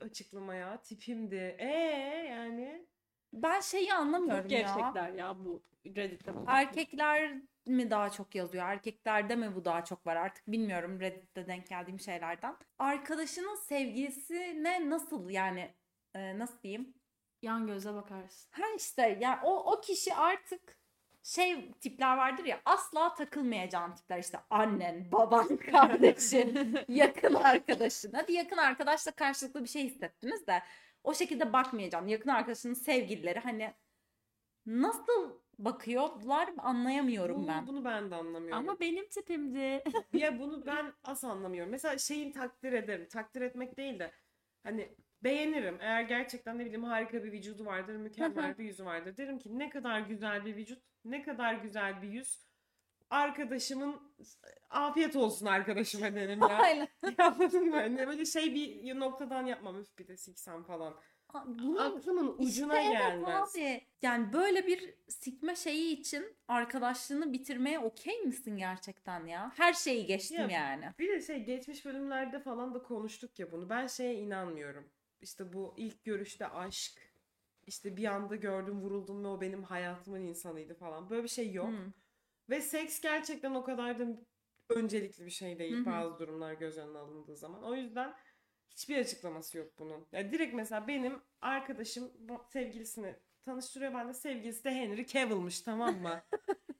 açıklama ya? Tipimdi. Eee yani. Ben şeyi anlamıyorum çok ya. Gerçekler ya bu Reddit'te. Erkekler mi daha çok yazıyor? Erkeklerde mi bu daha çok var? Artık bilmiyorum Reddit'te denk geldiğim şeylerden. Arkadaşının sevgilisine nasıl yani e, nasıl diyeyim? Yan göze bakarsın. Ha işte yani o, o kişi artık şey tipler vardır ya, asla takılmayacağın tipler, işte annen, baban, kardeşin, yakın arkadaşın. Hadi yakın arkadaşla karşılıklı bir şey hissettiniz de o şekilde bakmayacağım. Yakın arkadaşının sevgilileri hani nasıl bakıyorlar anlayamıyorum bunu, ben. Bunu ben de anlamıyorum. Ama benim tipimdi. Ya bunu ben asla anlamıyorum. Mesela şeyi takdir ederim. Takdir etmek değil de hani beğenirim. Eğer gerçekten ne bileyim harika bir vücudu vardır, mükemmel bir yüzü vardır. Derim ki ne kadar güzel bir vücut, ne kadar güzel bir yüz. Arkadaşımın afiyet olsun arkadaşıma derim ya. Aynen. Yapmadın mı? Yani böyle şey bir noktadan yapmam. Üf bir de siksen falan. Bunun aklımın ucuna işte gelmez. Abi. Yani böyle bir sikme şeyi için arkadaşlığını bitirmeye okey misin gerçekten ya? Her şeyi geçtim ya, yani. Bir de şey geçmiş bölümlerde falan da konuştuk ya bunu. Ben şeye inanmıyorum. İşte bu ilk görüşte aşk, işte bir anda gördüm vuruldum ve o benim hayatımın insanıydı falan. Böyle bir şey yok. Hmm. Ve seks gerçekten o kadar da öncelikli bir şey değil. Hmm. Bazı durumlar göz önüne alındığı zaman. O yüzden hiçbir açıklaması yok bunun. Yani direkt mesela benim arkadaşım sevgilisini tanıştırıyor. Ben de sevgilisi de Henry Cavill'mış, tamam mı?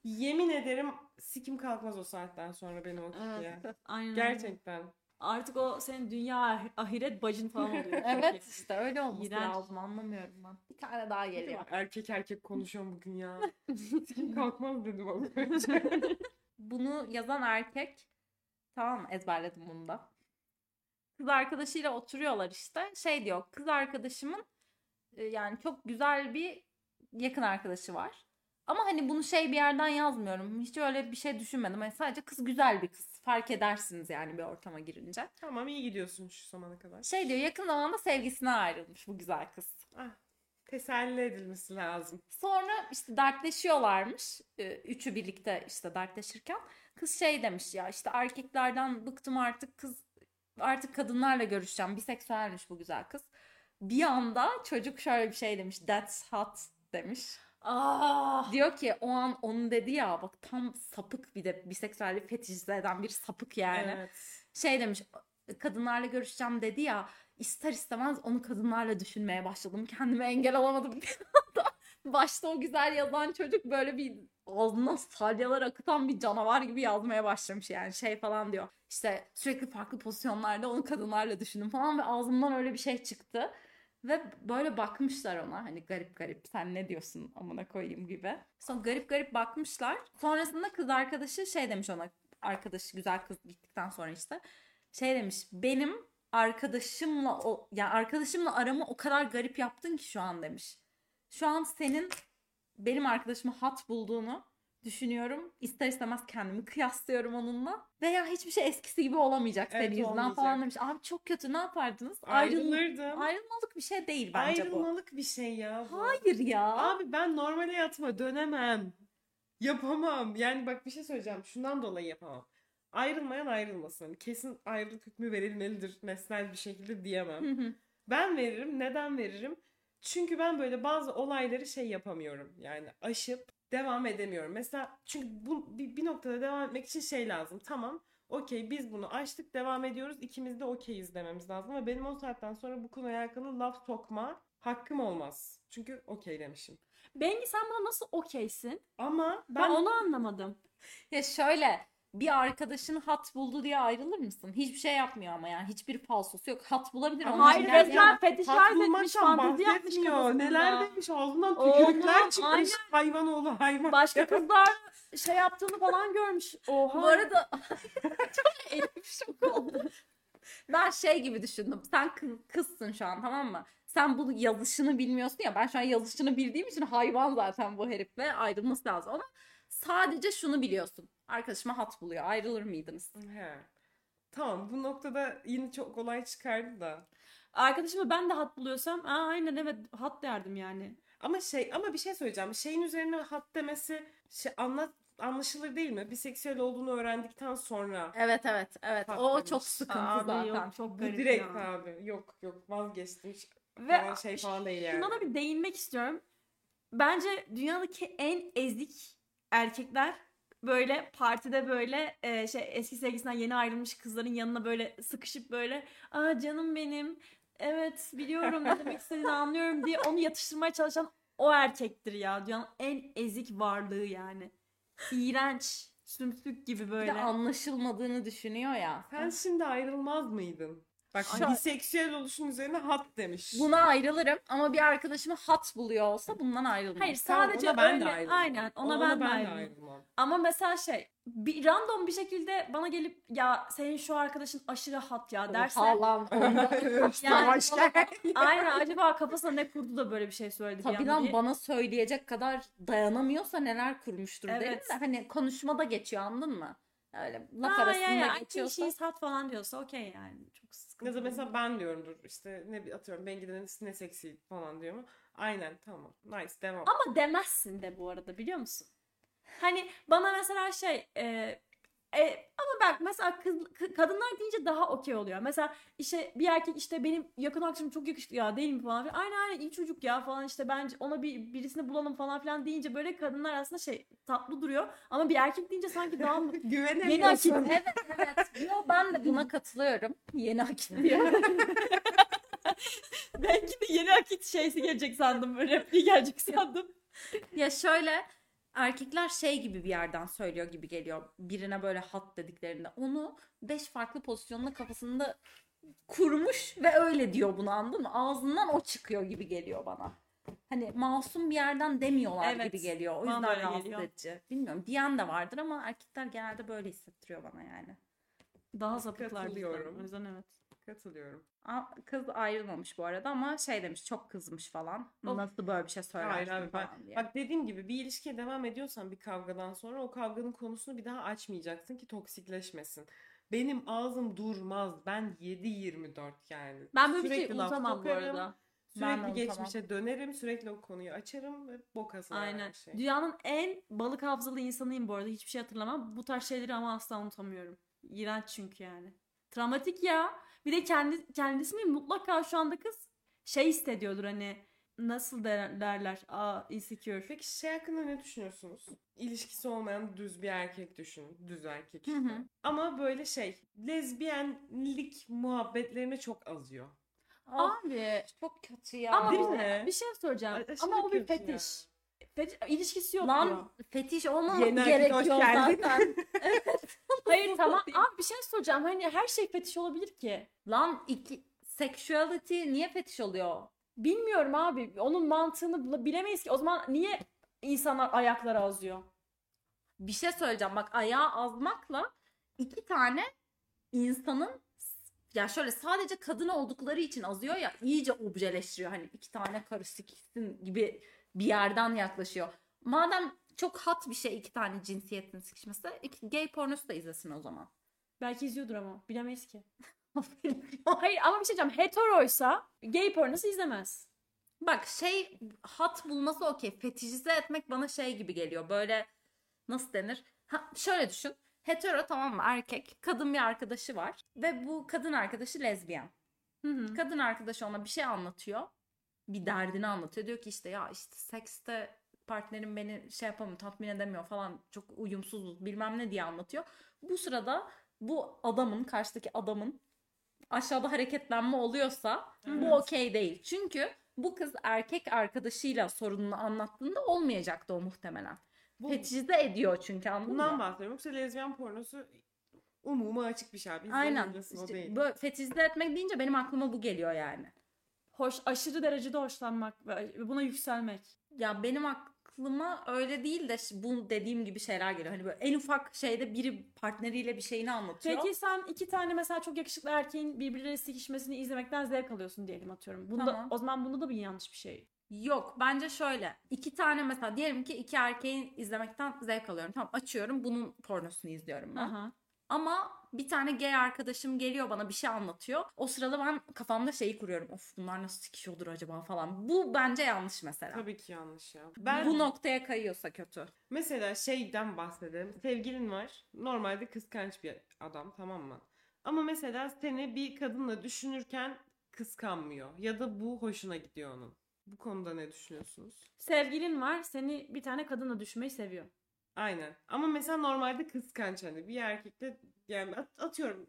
Yemin ederim sikim kalkmaz o saatten sonra benim o kişiye. Evet, aynen. Gerçekten. Artık o senin dünya ahiret bacın falan oluyor. Evet işte öyle olması lazım, anlamıyorum ben. Bir tane daha geliyor. Erkek erkek konuşuyorum bugün ya. Sikim kalkmaz dedim az önce. Bunu yazan erkek, tamam ezberledim bunu da. Kız arkadaşıyla oturuyorlar işte. Şey diyor, kız arkadaşımın yani çok güzel bir yakın arkadaşı var. Ama hani bunu şey bir yerden yazmıyorum. Hiç öyle bir şey düşünmedim. Hani sadece kız güzel bir kız. Fark edersiniz yani bir ortama girince. Tamam iyi gidiyorsun şu zamana kadar. Şey diyor, yakın zamanda sevgisine ayrılmış bu güzel kız. Ah, teselli edilmesi lazım. Sonra işte dertleşiyorlarmış. Üçü birlikte işte dertleşirken. Kız şey demiş ya işte erkeklerden bıktım artık kız. Artık kadınlarla görüşeceğim. Biseksüelmiş bu güzel kız. Bir anda çocuk şöyle bir şey demiş. That's hot demiş. Ah. Diyor ki o an onu dedi ya bak tam sapık, bir de biseksüelliği fetişize eden bir sapık yani. Evet. Şey demiş kadınlarla görüşeceğim dedi ya ister istemez onu kadınlarla düşünmeye başladım. Kendime engel olamadım bir anda. Başta o güzel yazan çocuk böyle bir ağzına salyalar akıtan bir canavar gibi yazmaya başlamış yani şey falan diyor. İşte sürekli farklı pozisyonlarda onu kadınlarla düşündüm falan ve ağzımdan öyle bir şey çıktı. Ve böyle bakmışlar ona hani garip garip sen ne diyorsun amına koyayım gibi. Sonra garip garip bakmışlar. Sonrasında kız arkadaşı şey demiş ona, arkadaşı güzel kız gittikten sonra işte şey demiş, benim arkadaşımla o yani arkadaşımla aramı o kadar garip yaptın ki şu an demiş. Şu an senin benim arkadaşıma hat bulduğunu düşünüyorum. İster istemez kendimi kıyaslıyorum onunla. Veya hiçbir şey eskisi gibi olamayacak evet, senin yüzünden falan demiş. Abi çok kötü, ne yapardınız? Ayrılırdım. Ayrılmalık bir şey değil bence Ayrılmalık bu. Ayrılmalık bir şey ya bu. Hayır ya. Abi ben normal hayatıma dönemem. Yapamam. Yani bak bir şey söyleyeceğim. Şundan dolayı yapamam. Ayrılmayan ayrılmasın. Kesin ayrılık hükmü verilmelidir. Nesnel bir şekilde diyemem. Hı hı. Ben veririm. Neden veririm? Çünkü ben böyle bazı olayları şey yapamıyorum. Yani aşıp devam edemiyorum. Mesela çünkü bu bir noktada devam etmek için şey lazım. Tamam, okey, biz bunu aştık, devam ediyoruz. İkimiz de okeyiz dememiz lazım. Ama benim o saatten sonra bu konuya alakalı laf sokma hakkım olmaz. Çünkü okey demişim. Bengi sen bana nasıl okeysin? Ama ben... ben onu anlamadım. Ya şöyle... Bir arkadaşın hat buldu diye ayrılır mısın? Hiçbir şey yapmıyor ama yani. Hiçbir falsosu yok. Hat bulabilir ama. Hayır resmen fetişler etmiş. Fantezi yapmış kafasında. Neler demiş. Ağzından tükürükler çıkmış. Hayvan oğlu hayvan. Başka kızlar şey yaptığını falan görmüş. Oha. Bu arada çok elif şok oldu. Ben şey gibi düşündüm. Sen kızsın şu an, tamam mı? Sen bu yazışını bilmiyorsun ya. Ben şu an yazışını bildiğim için hayvan zaten bu herif ve ayrılması lazım. Ama sadece şunu biliyorsun. Arkadaşıma hat buluyor. Ayrılır mıydınız? He. Tamam, bu noktada yine çok kolay çıkardı da. Arkadaşıma ben de hat buluyorsam aa, aynen evet hat derdim yani. Ama şey ama bir şey söyleyeceğim. Şeyin üzerine hat demesi şey, anlat, anlaşılır değil mi? Biseksüel olduğunu öğrendikten sonra. Evet evet evet. O demiş. Çok sıkıntı abi, zaten. Yok, çok garip. Bu direkt ya. Abi yok yok vazgeçtim. Ve şey falan değil yani. Şuna da bir değinmek istiyorum. Bence dünyadaki en ezik erkekler böyle partide böyle e, şey eski sevgisinden yeni ayrılmış kızların yanına böyle sıkışıp böyle aa canım benim evet biliyorum ne demek istediğini anlıyorum diye onu yatıştırmaya çalışan o erkektir ya. Dünyanın en ezik varlığı yani. İğrenç, sümsük gibi böyle. Bir de anlaşılmadığını düşünüyor ya. Sen şimdi ayrılmaz mıydın? Bak şu biseksüel oluşun üzerine hat demiş. Buna ayrılırım ama bir arkadaşıma hat buluyor olsa bundan ayrılmam. Hayır sadece tamam, öyle ben aynen ona, ona ben, ben ayrılmam. ayrılmam. Ama mesela şey bir random bir şekilde bana gelip ya senin şu arkadaşın aşırı hat ya derse. Allah'ım. Yani, aynen acaba kafasına ne kurdu da böyle bir şey söyledi. Tabii lan bana söyleyecek kadar dayanamıyorsa neler kurmuştur evet. Derim de hani konuşmada geçiyor anladın mı? Öyle laf arasında ya, geçiyorsa. Şey sat falan diyorsa okey yani. Çok sıkıntı. Ya da mesela ben diyorumdur işte ne atıyorum ben giden ne seksi falan diyor mu? Aynen tamam. Nice devam. Ama demezsin de bu arada biliyor musun? Hani bana mesela şey e, e, ama bak mesela kız, kadınlar deyince daha okey oluyor. Mesela işte bir erkek işte benim yakın arkadaşım çok yakışıklı ya değil mi falan filan. Aynen aynen iyi çocuk ya falan işte bence ona bir birisini bulalım falan filan deyince böyle kadınlar aslında şey tatlı duruyor. Ama bir erkek deyince sanki daha mı? Güvenemiyorsun. Yeni akit. Evet evet. Yo, ben de buna katılıyorum. Yeni akit diyor. Belki de yeni akit şeysi gelecek sandım. Repliği gelecek sandım. Ya şöyle. Erkekler şey gibi bir yerden söylüyor gibi geliyor. Birine böyle hat dediklerinde onu beş farklı pozisyonla kafasında kurmuş ve öyle diyor bunu anladın mı? Ağzından o çıkıyor gibi geliyor bana. Hani masum bir yerden demiyorlar evet, gibi geliyor. O yüzden rahatsız edici. Bilmiyorum diyen de vardır ama erkekler genelde böyle hissettiriyor bana yani. Daha sapıklar diyorum. O yüzden evet. Katılıyorum. Kız ayrılmamış bu arada ama şey demiş çok kızmış falan. Of. Nasıl böyle bir şey söylersin hayır, falan ben, diye. Bak dediğim gibi bir ilişkiye devam ediyorsan bir kavgadan sonra o kavganın konusunu bir daha açmayacaksın ki toksikleşmesin. Benim ağzım durmaz. Ben yedi yirmi dört yani. Ben böyle sürekli bir şey unutamam bu arada. Sürekli geçmişe dönerim. Sürekli o konuyu açarım. Bok asılır her şey. Dünyanın en balık hafızalı insanıyım bu arada. Hiçbir şey hatırlamam. Bu tarz şeyleri ama asla unutamıyorum. İğrenç çünkü yani. Travmatik ya. Bir de kendi kendisini mutlaka şu anda kız şey hissediyordur hani nasıl der, derler aa insecure. Peki şey hakkında ne düşünüyorsunuz? İlişkisi olmayan düz bir erkek düşün. Düz erkek işte. Hı hı. Ama böyle şey lezbiyenlik muhabbetlerine çok azıyor. Abi çok kötü ya. Ama bu, bir şey söyleyeceğim. Aşırı ama o bir fetiş. Fetiş, ilişkisi yok. Lan diyor. Fetiş olmaması gerekiyor zaten. Evet. Hayır tamam. Abi bir şey söyleyeceğim. Hani her şey fetiş olabilir ki. Lan iki sexuality niye fetiş oluyor? Bilmiyorum abi. Onun mantığını bilemeyiz ki. O zaman niye insanlar ayaklara azıyor? Bir şey söyleyeceğim. Bak ayağı azmakla iki tane insanın ya şöyle sadece kadın oldukları için azıyor ya iyice objeleştiriyor. Hani iki tane karı sikişsin gibi bir yerden yaklaşıyor. Madem çok hot bir şey iki tane cinsiyetin sikişmesi gay pornosu da izlesin o zaman. Belki izliyordur ama bilemeyiz ki. Hayır ama bir şey diyeceğim. Heteroysa gay pornosu izlemez. Bak şey hot bulması okey. Fetişize etmek bana şey gibi geliyor. Böyle nasıl denir? Ha, şöyle düşün. Hetero tamam mı erkek. Kadın bir arkadaşı var. Ve bu kadın arkadaşı lezbiyen. Hı hı. Kadın arkadaşı ona bir şey anlatıyor. Bir derdini anlatıyor. Diyor ki işte ya işte sekste partnerim beni şey yapamıyor, tatmin edemiyor falan. Çok uyumsuzuz bilmem ne diye anlatıyor. Bu sırada bu adamın, karşıdaki adamın aşağıda hareketlenme oluyorsa evet. Bu okey değil. Çünkü bu kız erkek arkadaşıyla sorununu anlattığında olmayacaktı o muhtemelen. Fetişize ediyor çünkü anladın bundan mı? Bundan bahsediyorum. Yoksa lezbiyen pornosu umuma açık bir şey. Biz aynen. İşte, böyle fetişize etmek deyince benim aklıma bu geliyor yani. Hoş, aşırı derecede hoşlanmak ve buna yükselmek. Ya benim aklıma öyle değil de bu dediğim gibi şeyler geliyor. Hani böyle en ufak şeyde biri partneriyle bir şeyini anlatıyor. Peki sen iki tane mesela çok yakışıklı erkeğin birbirleriyle sikişmesini izlemekten zevk alıyorsun diyelim atıyorum. Bunda, tamam. O zaman bunda da bir yanlış bir şey. Yok bence şöyle iki tane mesela diyelim ki iki erkeğin izlemekten zevk alıyorum tamam açıyorum bunun pornosunu izliyorum ben. Aha. Ama bir tane gay arkadaşım geliyor bana bir şey anlatıyor o sırada ben kafamda şeyi kuruyorum of bunlar nasıl sikişiyordur acaba falan bu bence yanlış mesela. Tabii ki yanlış ya. Ben... Bu noktaya kayıyorsa kötü. Mesela şeyden bahsedelim sevgilin var normalde kıskanç bir adam tamam mı ama mesela seni bir kadınla düşünürken kıskanmıyor ya da bu hoşuna gidiyor onun. Bu konuda ne düşünüyorsunuz? Sevgilin var, seni bir tane kadınla düşmeyi seviyor. Aynen. Ama mesela normalde kıskanç hani bir erkekle yani at- atıyorum.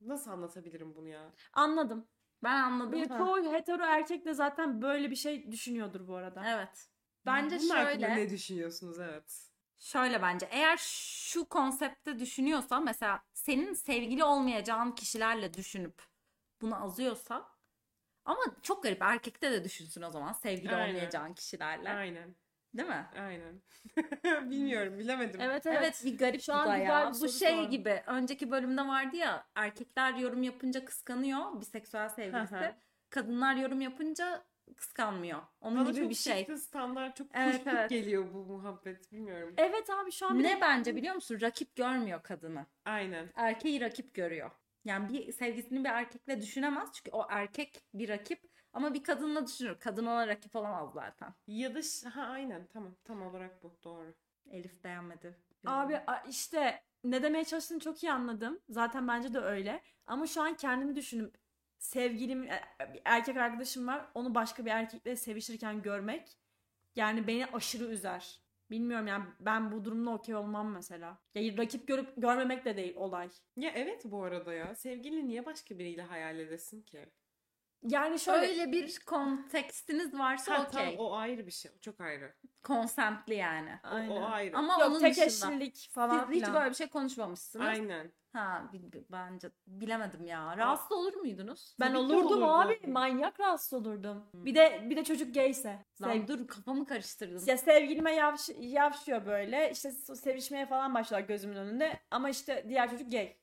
Nasıl anlatabilirim bunu ya? Anladım. Ben anladım. Bir çoğu hetero erkek de zaten böyle bir şey düşünüyordur bu arada. Evet. Bence bunun şöyle. Hakkında ne düşünüyorsunuz? Evet. Şöyle bence. Eğer şu konsepte düşünüyorsa mesela senin sevgili olmayacağın kişilerle düşünüp bunu azıyorsa ama çok garip. Erkekte de düşünsün o zaman. Sevgili aynen. Olmayacağın kişilerle. Aynen. Değil mi? Aynen. Bilmiyorum. Bilemedim. Evet evet. Evet bir garip şu an da ya. Bu şey var. Gibi. Önceki bölümde vardı ya. Erkekler yorum yapınca kıskanıyor. Biseksüel sevgilisi. Kadınlar yorum yapınca kıskanmıyor. Onun bana gibi bir şey. Bana çok çıktı standart. Çok evet, kuşluk evet. Geliyor bu muhabbet. Bilmiyorum. Evet abi şu an. Ne de... bence biliyor musun? Rakip görmüyor kadını. Aynen. Erkeği rakip görüyor. Yani bir sevgisini bir erkekle düşünemez. Çünkü o erkek bir rakip ama bir kadınla düşünür. Kadın ona rakip olamaz zaten. Ya da ha, aynen tamam tam olarak bu doğru. Elif beğenmedi. Abi işte ne demeye çalıştığını çok iyi anladım. Zaten bence de öyle. Ama şu an kendimi düşünüp sevgilim erkek arkadaşım var. Onu başka bir erkekle sevişirken görmek yani beni aşırı üzer. Bilmiyorum yani ben bu durumda okey olmam mesela. Ya rakip görüp görmemek de değil olay. Ya evet bu arada ya. Sevgilini niye başka biriyle hayal edesin ki? Yani şöyle. Öyle bir kontekstiniz varsa okey. Tamam o ayrı bir şey. Çok ayrı. Konsentli yani. Aynen. O, o ayrı. Ama yok, onun tek eşlilik falan filan. Hiç böyle bir şey konuşmamışsınız. Aynen. Ha bence bilemedim ya. Rahatsız olur muydunuz? Ben olurdum, olurdum abi. Manyak rahatsız olurdum. Hmm. Bir de bir de çocuk gayse. Sev dur kafamı karıştırdın. Ya sevgilime yavş, yavşıyor böyle. İşte sevişmeye falan başlar gözümün önünde. Ama işte diğer çocuk gay.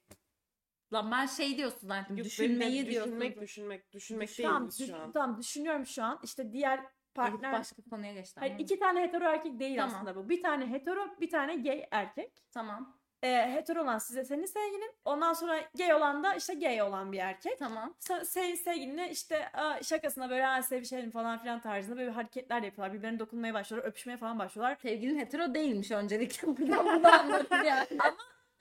Lan ben şey diyorsun artık. Yok, düşünmeyi diyorsun. Düşünmek, düşünmek, düşünmek değil mi şu an? Tamam düşünüyorum şu an. İşte diğer partner. Elif başka konuya geçti. Hayır iki tane hetero erkek değil tamam. Aslında bu. Bir tane hetero, bir tane gay erkek. Tamam. E, hetero olan size senin sevgilin. Ondan sonra gay olan da işte gay olan bir erkek. Tamam. Senin sevgiline işte şakasına böyle sevişelim falan filan tarzında böyle hareketler yapıyorlar. Birbirlerine dokunmaya başlıyorlar. Öpüşmeye falan başlıyorlar. Sevgilin hetero değilmiş öncelikle. Bunu anlatayım yani. ama,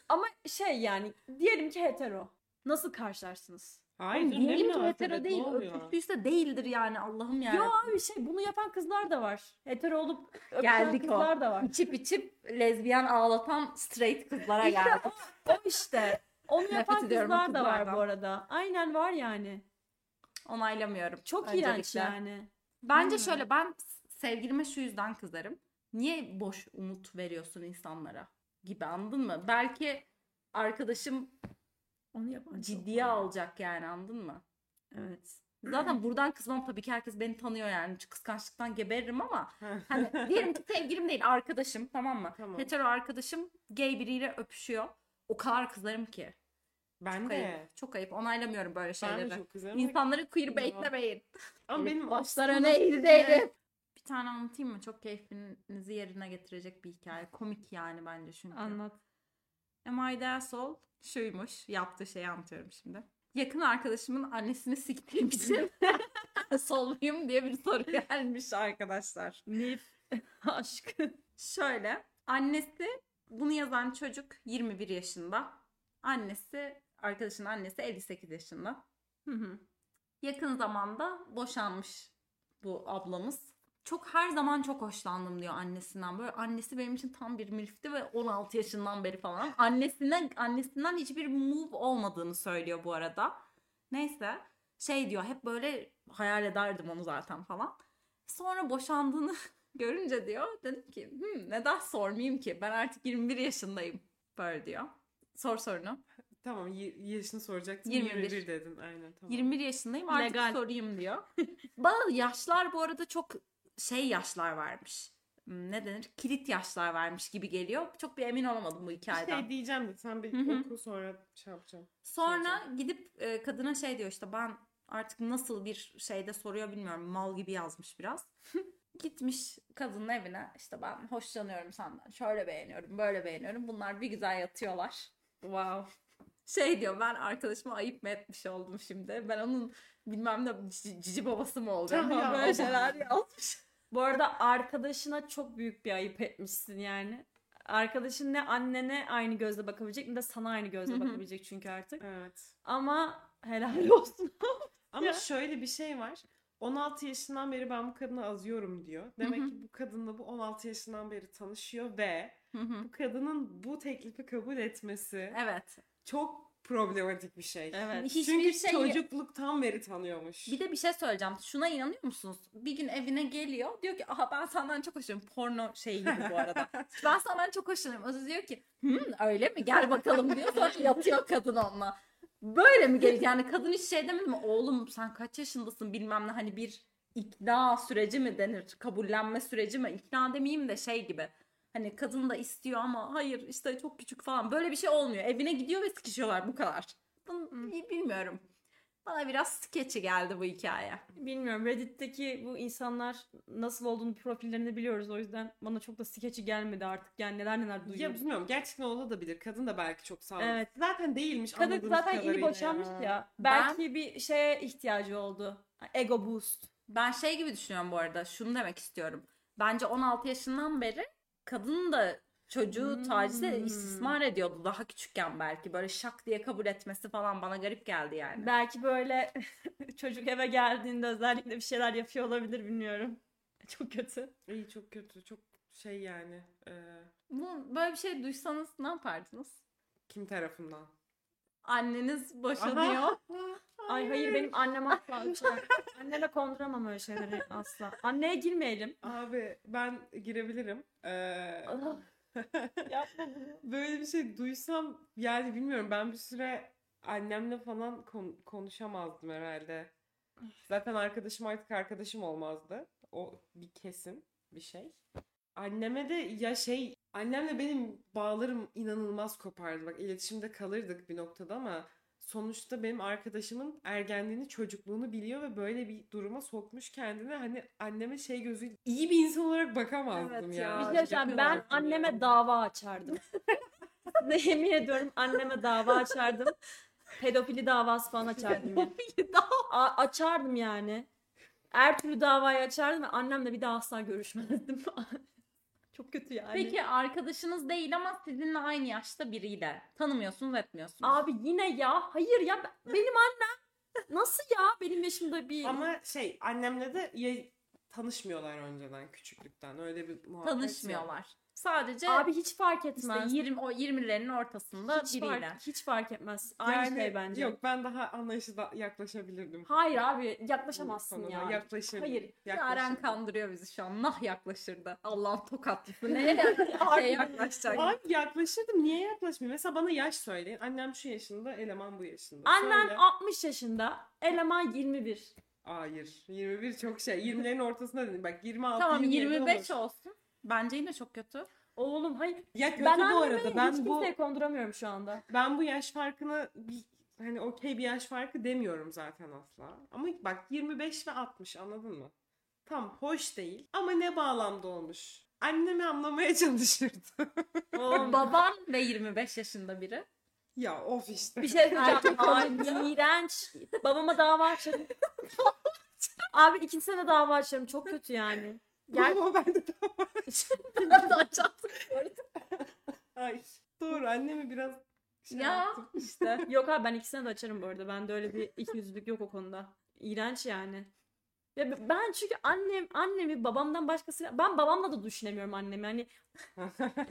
ama şey yani diyelim ki hetero. Nasıl karşılarsınız? Hayır. Oğlum, diyelim ki hetero değil. Öpüştüyse değildir yani Allah'ım yani. Ya abi şey bunu yapan kızlar da var. Hetero olup öpüşen kızlar o. Da var. İçip içip lezbiyen ağlatan straight kızlara geldi. O işte. Onu yapan kızlar da var bu arada. Aynen var yani. Onaylamıyorum. Çok öncelikle. İğrenç yani. Bence hmm. şöyle, ben sevgilime şu yüzden kızarım. Niye boş umut veriyorsun insanlara gibi, anladın mı? Belki arkadaşım onu yapan ciddiye alacak yani, anladın mı? Evet. Zaten buradan kızmam tabii ki, herkes beni tanıyor yani. Kıskançlıktan geberirim ama hani diyelim ki sevgilim değil, arkadaşım, tamam mı? Tamam. Hetero arkadaşım gay biriyle öpüşüyor. O kadar kızarım ki. Ben çok de. Ayıp. Çok ayıp. Onaylamıyorum böyle şeyleri. Ben çok kızarım. İnsanları queerbaitlemeyin. Ama benim başlar öne eğildi. Bir tane anlatayım mı? Çok keyfinizi yerine getirecek bir hikaye. Komik yani bence çünkü. Anlat. Amy'de asol şuymuş. Yaptığı şeyi anlatıyorum şimdi. Yakın arkadaşımın annesini siktiğim için soluyum diye bir soru gelmiş arkadaşlar. Ne aşk. Şöyle, annesi, bunu yazan çocuk yirmi bir yaşında. Annesi, arkadaşın annesi elli sekiz yaşında. Hı hı. Yakın zamanda boşanmış bu ablamız. Çok her zaman çok hoşlandım diyor annesinden. Böyle annesi benim için tam bir milfti ve on altı yaşından beri falan. Annesinden annesinden hiçbir move olmadığını söylüyor bu arada. Neyse, şey diyor, hep böyle hayal ederdim onu zaten falan. Sonra boşandığını görünce diyor, dedim ki Hı, neden sormayayım ki, ben artık yirmi bir yaşındayım böyle diyor. Sor sorunu. Tamam, yaşını soracaktım. yirmi bir dedin, aynen, tamam. yirmi bir yaşındayım artık, legal. Sorayım diyor. Bana yaşlar bu arada çok şey yaşlar vermiş. Ne denir? Kilit yaşlar vermiş gibi geliyor. Çok bir emin olamadım bu hikayeden. Şey diyeceğim de sen bir Hı-hı. oku, sonra şey yapacağım. Sonra soracağım. Gidip e, kadına şey diyor işte, ben artık nasıl bir şeyde soruyor bilmiyorum. Mal gibi yazmış biraz. Gitmiş kadının evine, işte ben hoşlanıyorum senden. Şöyle beğeniyorum, böyle beğeniyorum. Bunlar bir güzel yatıyorlar. Wow. Şey diyor, ben arkadaşıma ayıp mı etmiş oldum şimdi? Ben onun bilmem ne cici babası mı olacağım? Ya, böyle şeyler yazmış. Bu arada arkadaşına çok büyük bir ayıp etmişsin yani. Arkadaşın ne annene aynı gözle bakabilecek, ne de sana aynı gözle bakabilecek çünkü artık. Evet. Ama helal olsun. Ama şöyle bir şey var. on altı yaşından beri ben bu kadını azıyorum diyor. Demek Hı-hı. ki bu kadınla bu on altı yaşından beri tanışıyor ve Hı-hı. bu kadının bu teklifi kabul etmesi. Evet. Çok problematik bir şey. Evet. Hiçbir Çünkü şey... çocukluktan beri tanıyormuş. Bir de bir şey söyleyeceğim. Şuna inanıyor musunuz? Bir gün evine geliyor. Diyor ki, aha ben senden çok hoşlanıyorum. Porno şeyi gibi bu arada. Ben senden çok hoşlanıyorum. O da diyor ki, hımm öyle mi? Gel bakalım diyor. Sonra yatıyor kadın onunla. Böyle mi gelir? Yani kadın hiç şey demedi mi? Oğlum sen kaç yaşındasın bilmem ne. Hani bir ikna süreci mi denir? Kabullenme süreci mi? İkna demeyeyim de şey gibi. Hani kadın da istiyor ama hayır işte çok küçük falan. Böyle bir şey olmuyor. Evine gidiyor ve sıkışıyorlar, bu kadar. Bunu bilmiyorum. Bana biraz sketchy geldi bu hikaye. Bilmiyorum. Reddit'teki bu insanlar nasıl olduğunu, profillerini biliyoruz. O yüzden bana çok da sketchy gelmedi artık. Yani neler neler duyuyoruz. Ya bilmiyorum. Gerçekten olabilir. Kadın da belki çok sağlıklı. Evet. Zaten değilmiş. Kadın zaten yeni boşanmış ya. ya. Belki ben... bir şeye ihtiyacı oldu. Ego boost. Ben şey gibi düşünüyorum bu arada. Şunu demek istiyorum. Bence on altı yaşından beri kadın da çocuğu tacize hmm. istismar ediyordu daha küçükken, belki böyle şak diye kabul etmesi falan bana garip geldi yani. Belki böyle çocuk eve geldiğinde özellikle bir şeyler yapıyor olabilir, bilmiyorum. Çok kötü. İyi, çok kötü, çok şey yani. E... Bu böyle bir şey duysanız ne yapardınız? Kim tarafından? Anneniz boşanıyor. Ay hayır, benim annem asla. Annene konduramam öyle şeyleri asla. Anneye girmeyelim. Abi ben girebilirim. Ee... Yapma bunu. Böyle bir şey duysam yani bilmiyorum, ben bir süre annemle falan kon- konuşamazdım herhalde. Zaten arkadaşım artık arkadaşım olmazdı. O bir kesin bir şey. Anneme de ya şey, annemle benim bağlarım inanılmaz kopardı. Bak iletişimde kalırdık bir noktada ama sonuçta benim arkadaşımın ergenliğini, çocukluğunu biliyor ve böyle bir duruma sokmuş kendini. Hani anneme şey gözüyle iyi bir insan olarak bakamazdım evet ya. ya. Bir şey söyleyeyim, ben anneme ya. dava açardım. Ne yemin ediyorum, anneme dava açardım. Pedofili davası falan açardım. Pedofili davası. A- açardım yani. Her türlü davayı açardım ve annemle bir daha asla görüşmezdim. Çok kötü yani. Peki arkadaşınız değil ama sizinle aynı yaşta biriyle tanımıyorsunuz, etmiyorsunuz. Abi yine ya. Hayır ya, benim annem. Nasıl ya? Benim yaşımda bir... Ama şey, annemle de ya, tanışmıyorlar önceden, küçüklükten. Öyle bir muhabbet. Tanışmıyorlar. Yok. Sadece abi hiç fark etmez. İşte yirmi o yirmilerin ortasında hiç biriyle. Fark, hiç fark etmez. Aynı yani, şey bence. Yok, ben daha anlayışlı da yaklaşabilirdim. Hayır abi, yaklaşamazsın ya. Yaklaşır. Hayır. Yaren kandırıyor bizi şu an. Nah yaklaşırdı. Allah'ın tokatlısı. Neye şey yaklaşacak? Abi yaklaşırdım. Niye yaklaşmıyor? Mesela bana yaş söyleyin. Annem şu yaşında, eleman bu yaşında. Annem söyle. altmış yaşında, eleman yirmi bir. Hayır. yirmi bir çok şey. yirmilerin ortasında dedim. Bak yirmi altı. Tamam yirmi beş olur. Olsun. Bence yine çok kötü. Oğlum hayır. Ya kötü ben bu arada. Ben hiç kimseye bu, konduramıyorum şu anda. Ben bu yaş farkını bir, hani okey bir yaş farkı demiyorum zaten asla. Ama bak yirmi beş ve altmış, anladın mı? Tam hoş değil. Ama ne bağlamda olmuş. Annemi anlamaya çalışırdı. Baban ve yirmi beş yaşında biri. Ya of işte. Bir şey söyleyeceğim. Ay iğrenç. Babama dava açarım. Abi ikinci sene dava açarım. Çok kötü yani. Gel. Ama ben de dava açarım. Ay doğru, annemi biraz şey ya yaptım. İşte. Yok abi ben ikisine de açarım bu arada. Bende öyle bir ikiyüzlülük yok o konuda. İğrenç yani. Ya ben çünkü annem annemi babamdan başkasıyla... Ben babamla da düşünemiyorum annemi. Hani...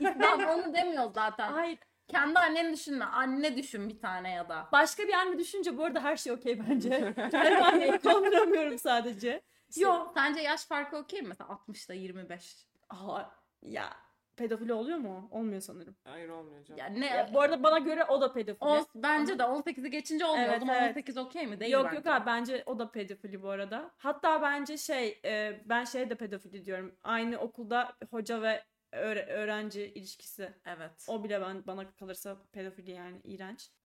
Ben onu demiyoruz zaten. Hayır. Kendi anneni düşünme. Anne düşün bir tane ya da. Başka bir anne düşünce bu arada her şey okey bence. Ben anneyi konduramıyorum sadece. Yok. Sence yaş farkı okey mi? Mesela altmışta yirmi beş. Aa, ya pedofili oluyor mu? Olmuyor sanırım. Hayır olmuyor canım. Ya ne? Ya, bu arada bbana göre o da pedofili. O, bence de on sekizi geçince olmuyor. Evet, o zaman evet. on sekiz okey mi? Değil yok bence. Yok abi bence o da pedofili bu arada. Hatta bence şey e, ben şeye de pedofili diyorum. Aynı okulda hoca ve öğrenci ilişkisi. Evet. O bile ben bana kalırsa pedofili yani, iğrenç.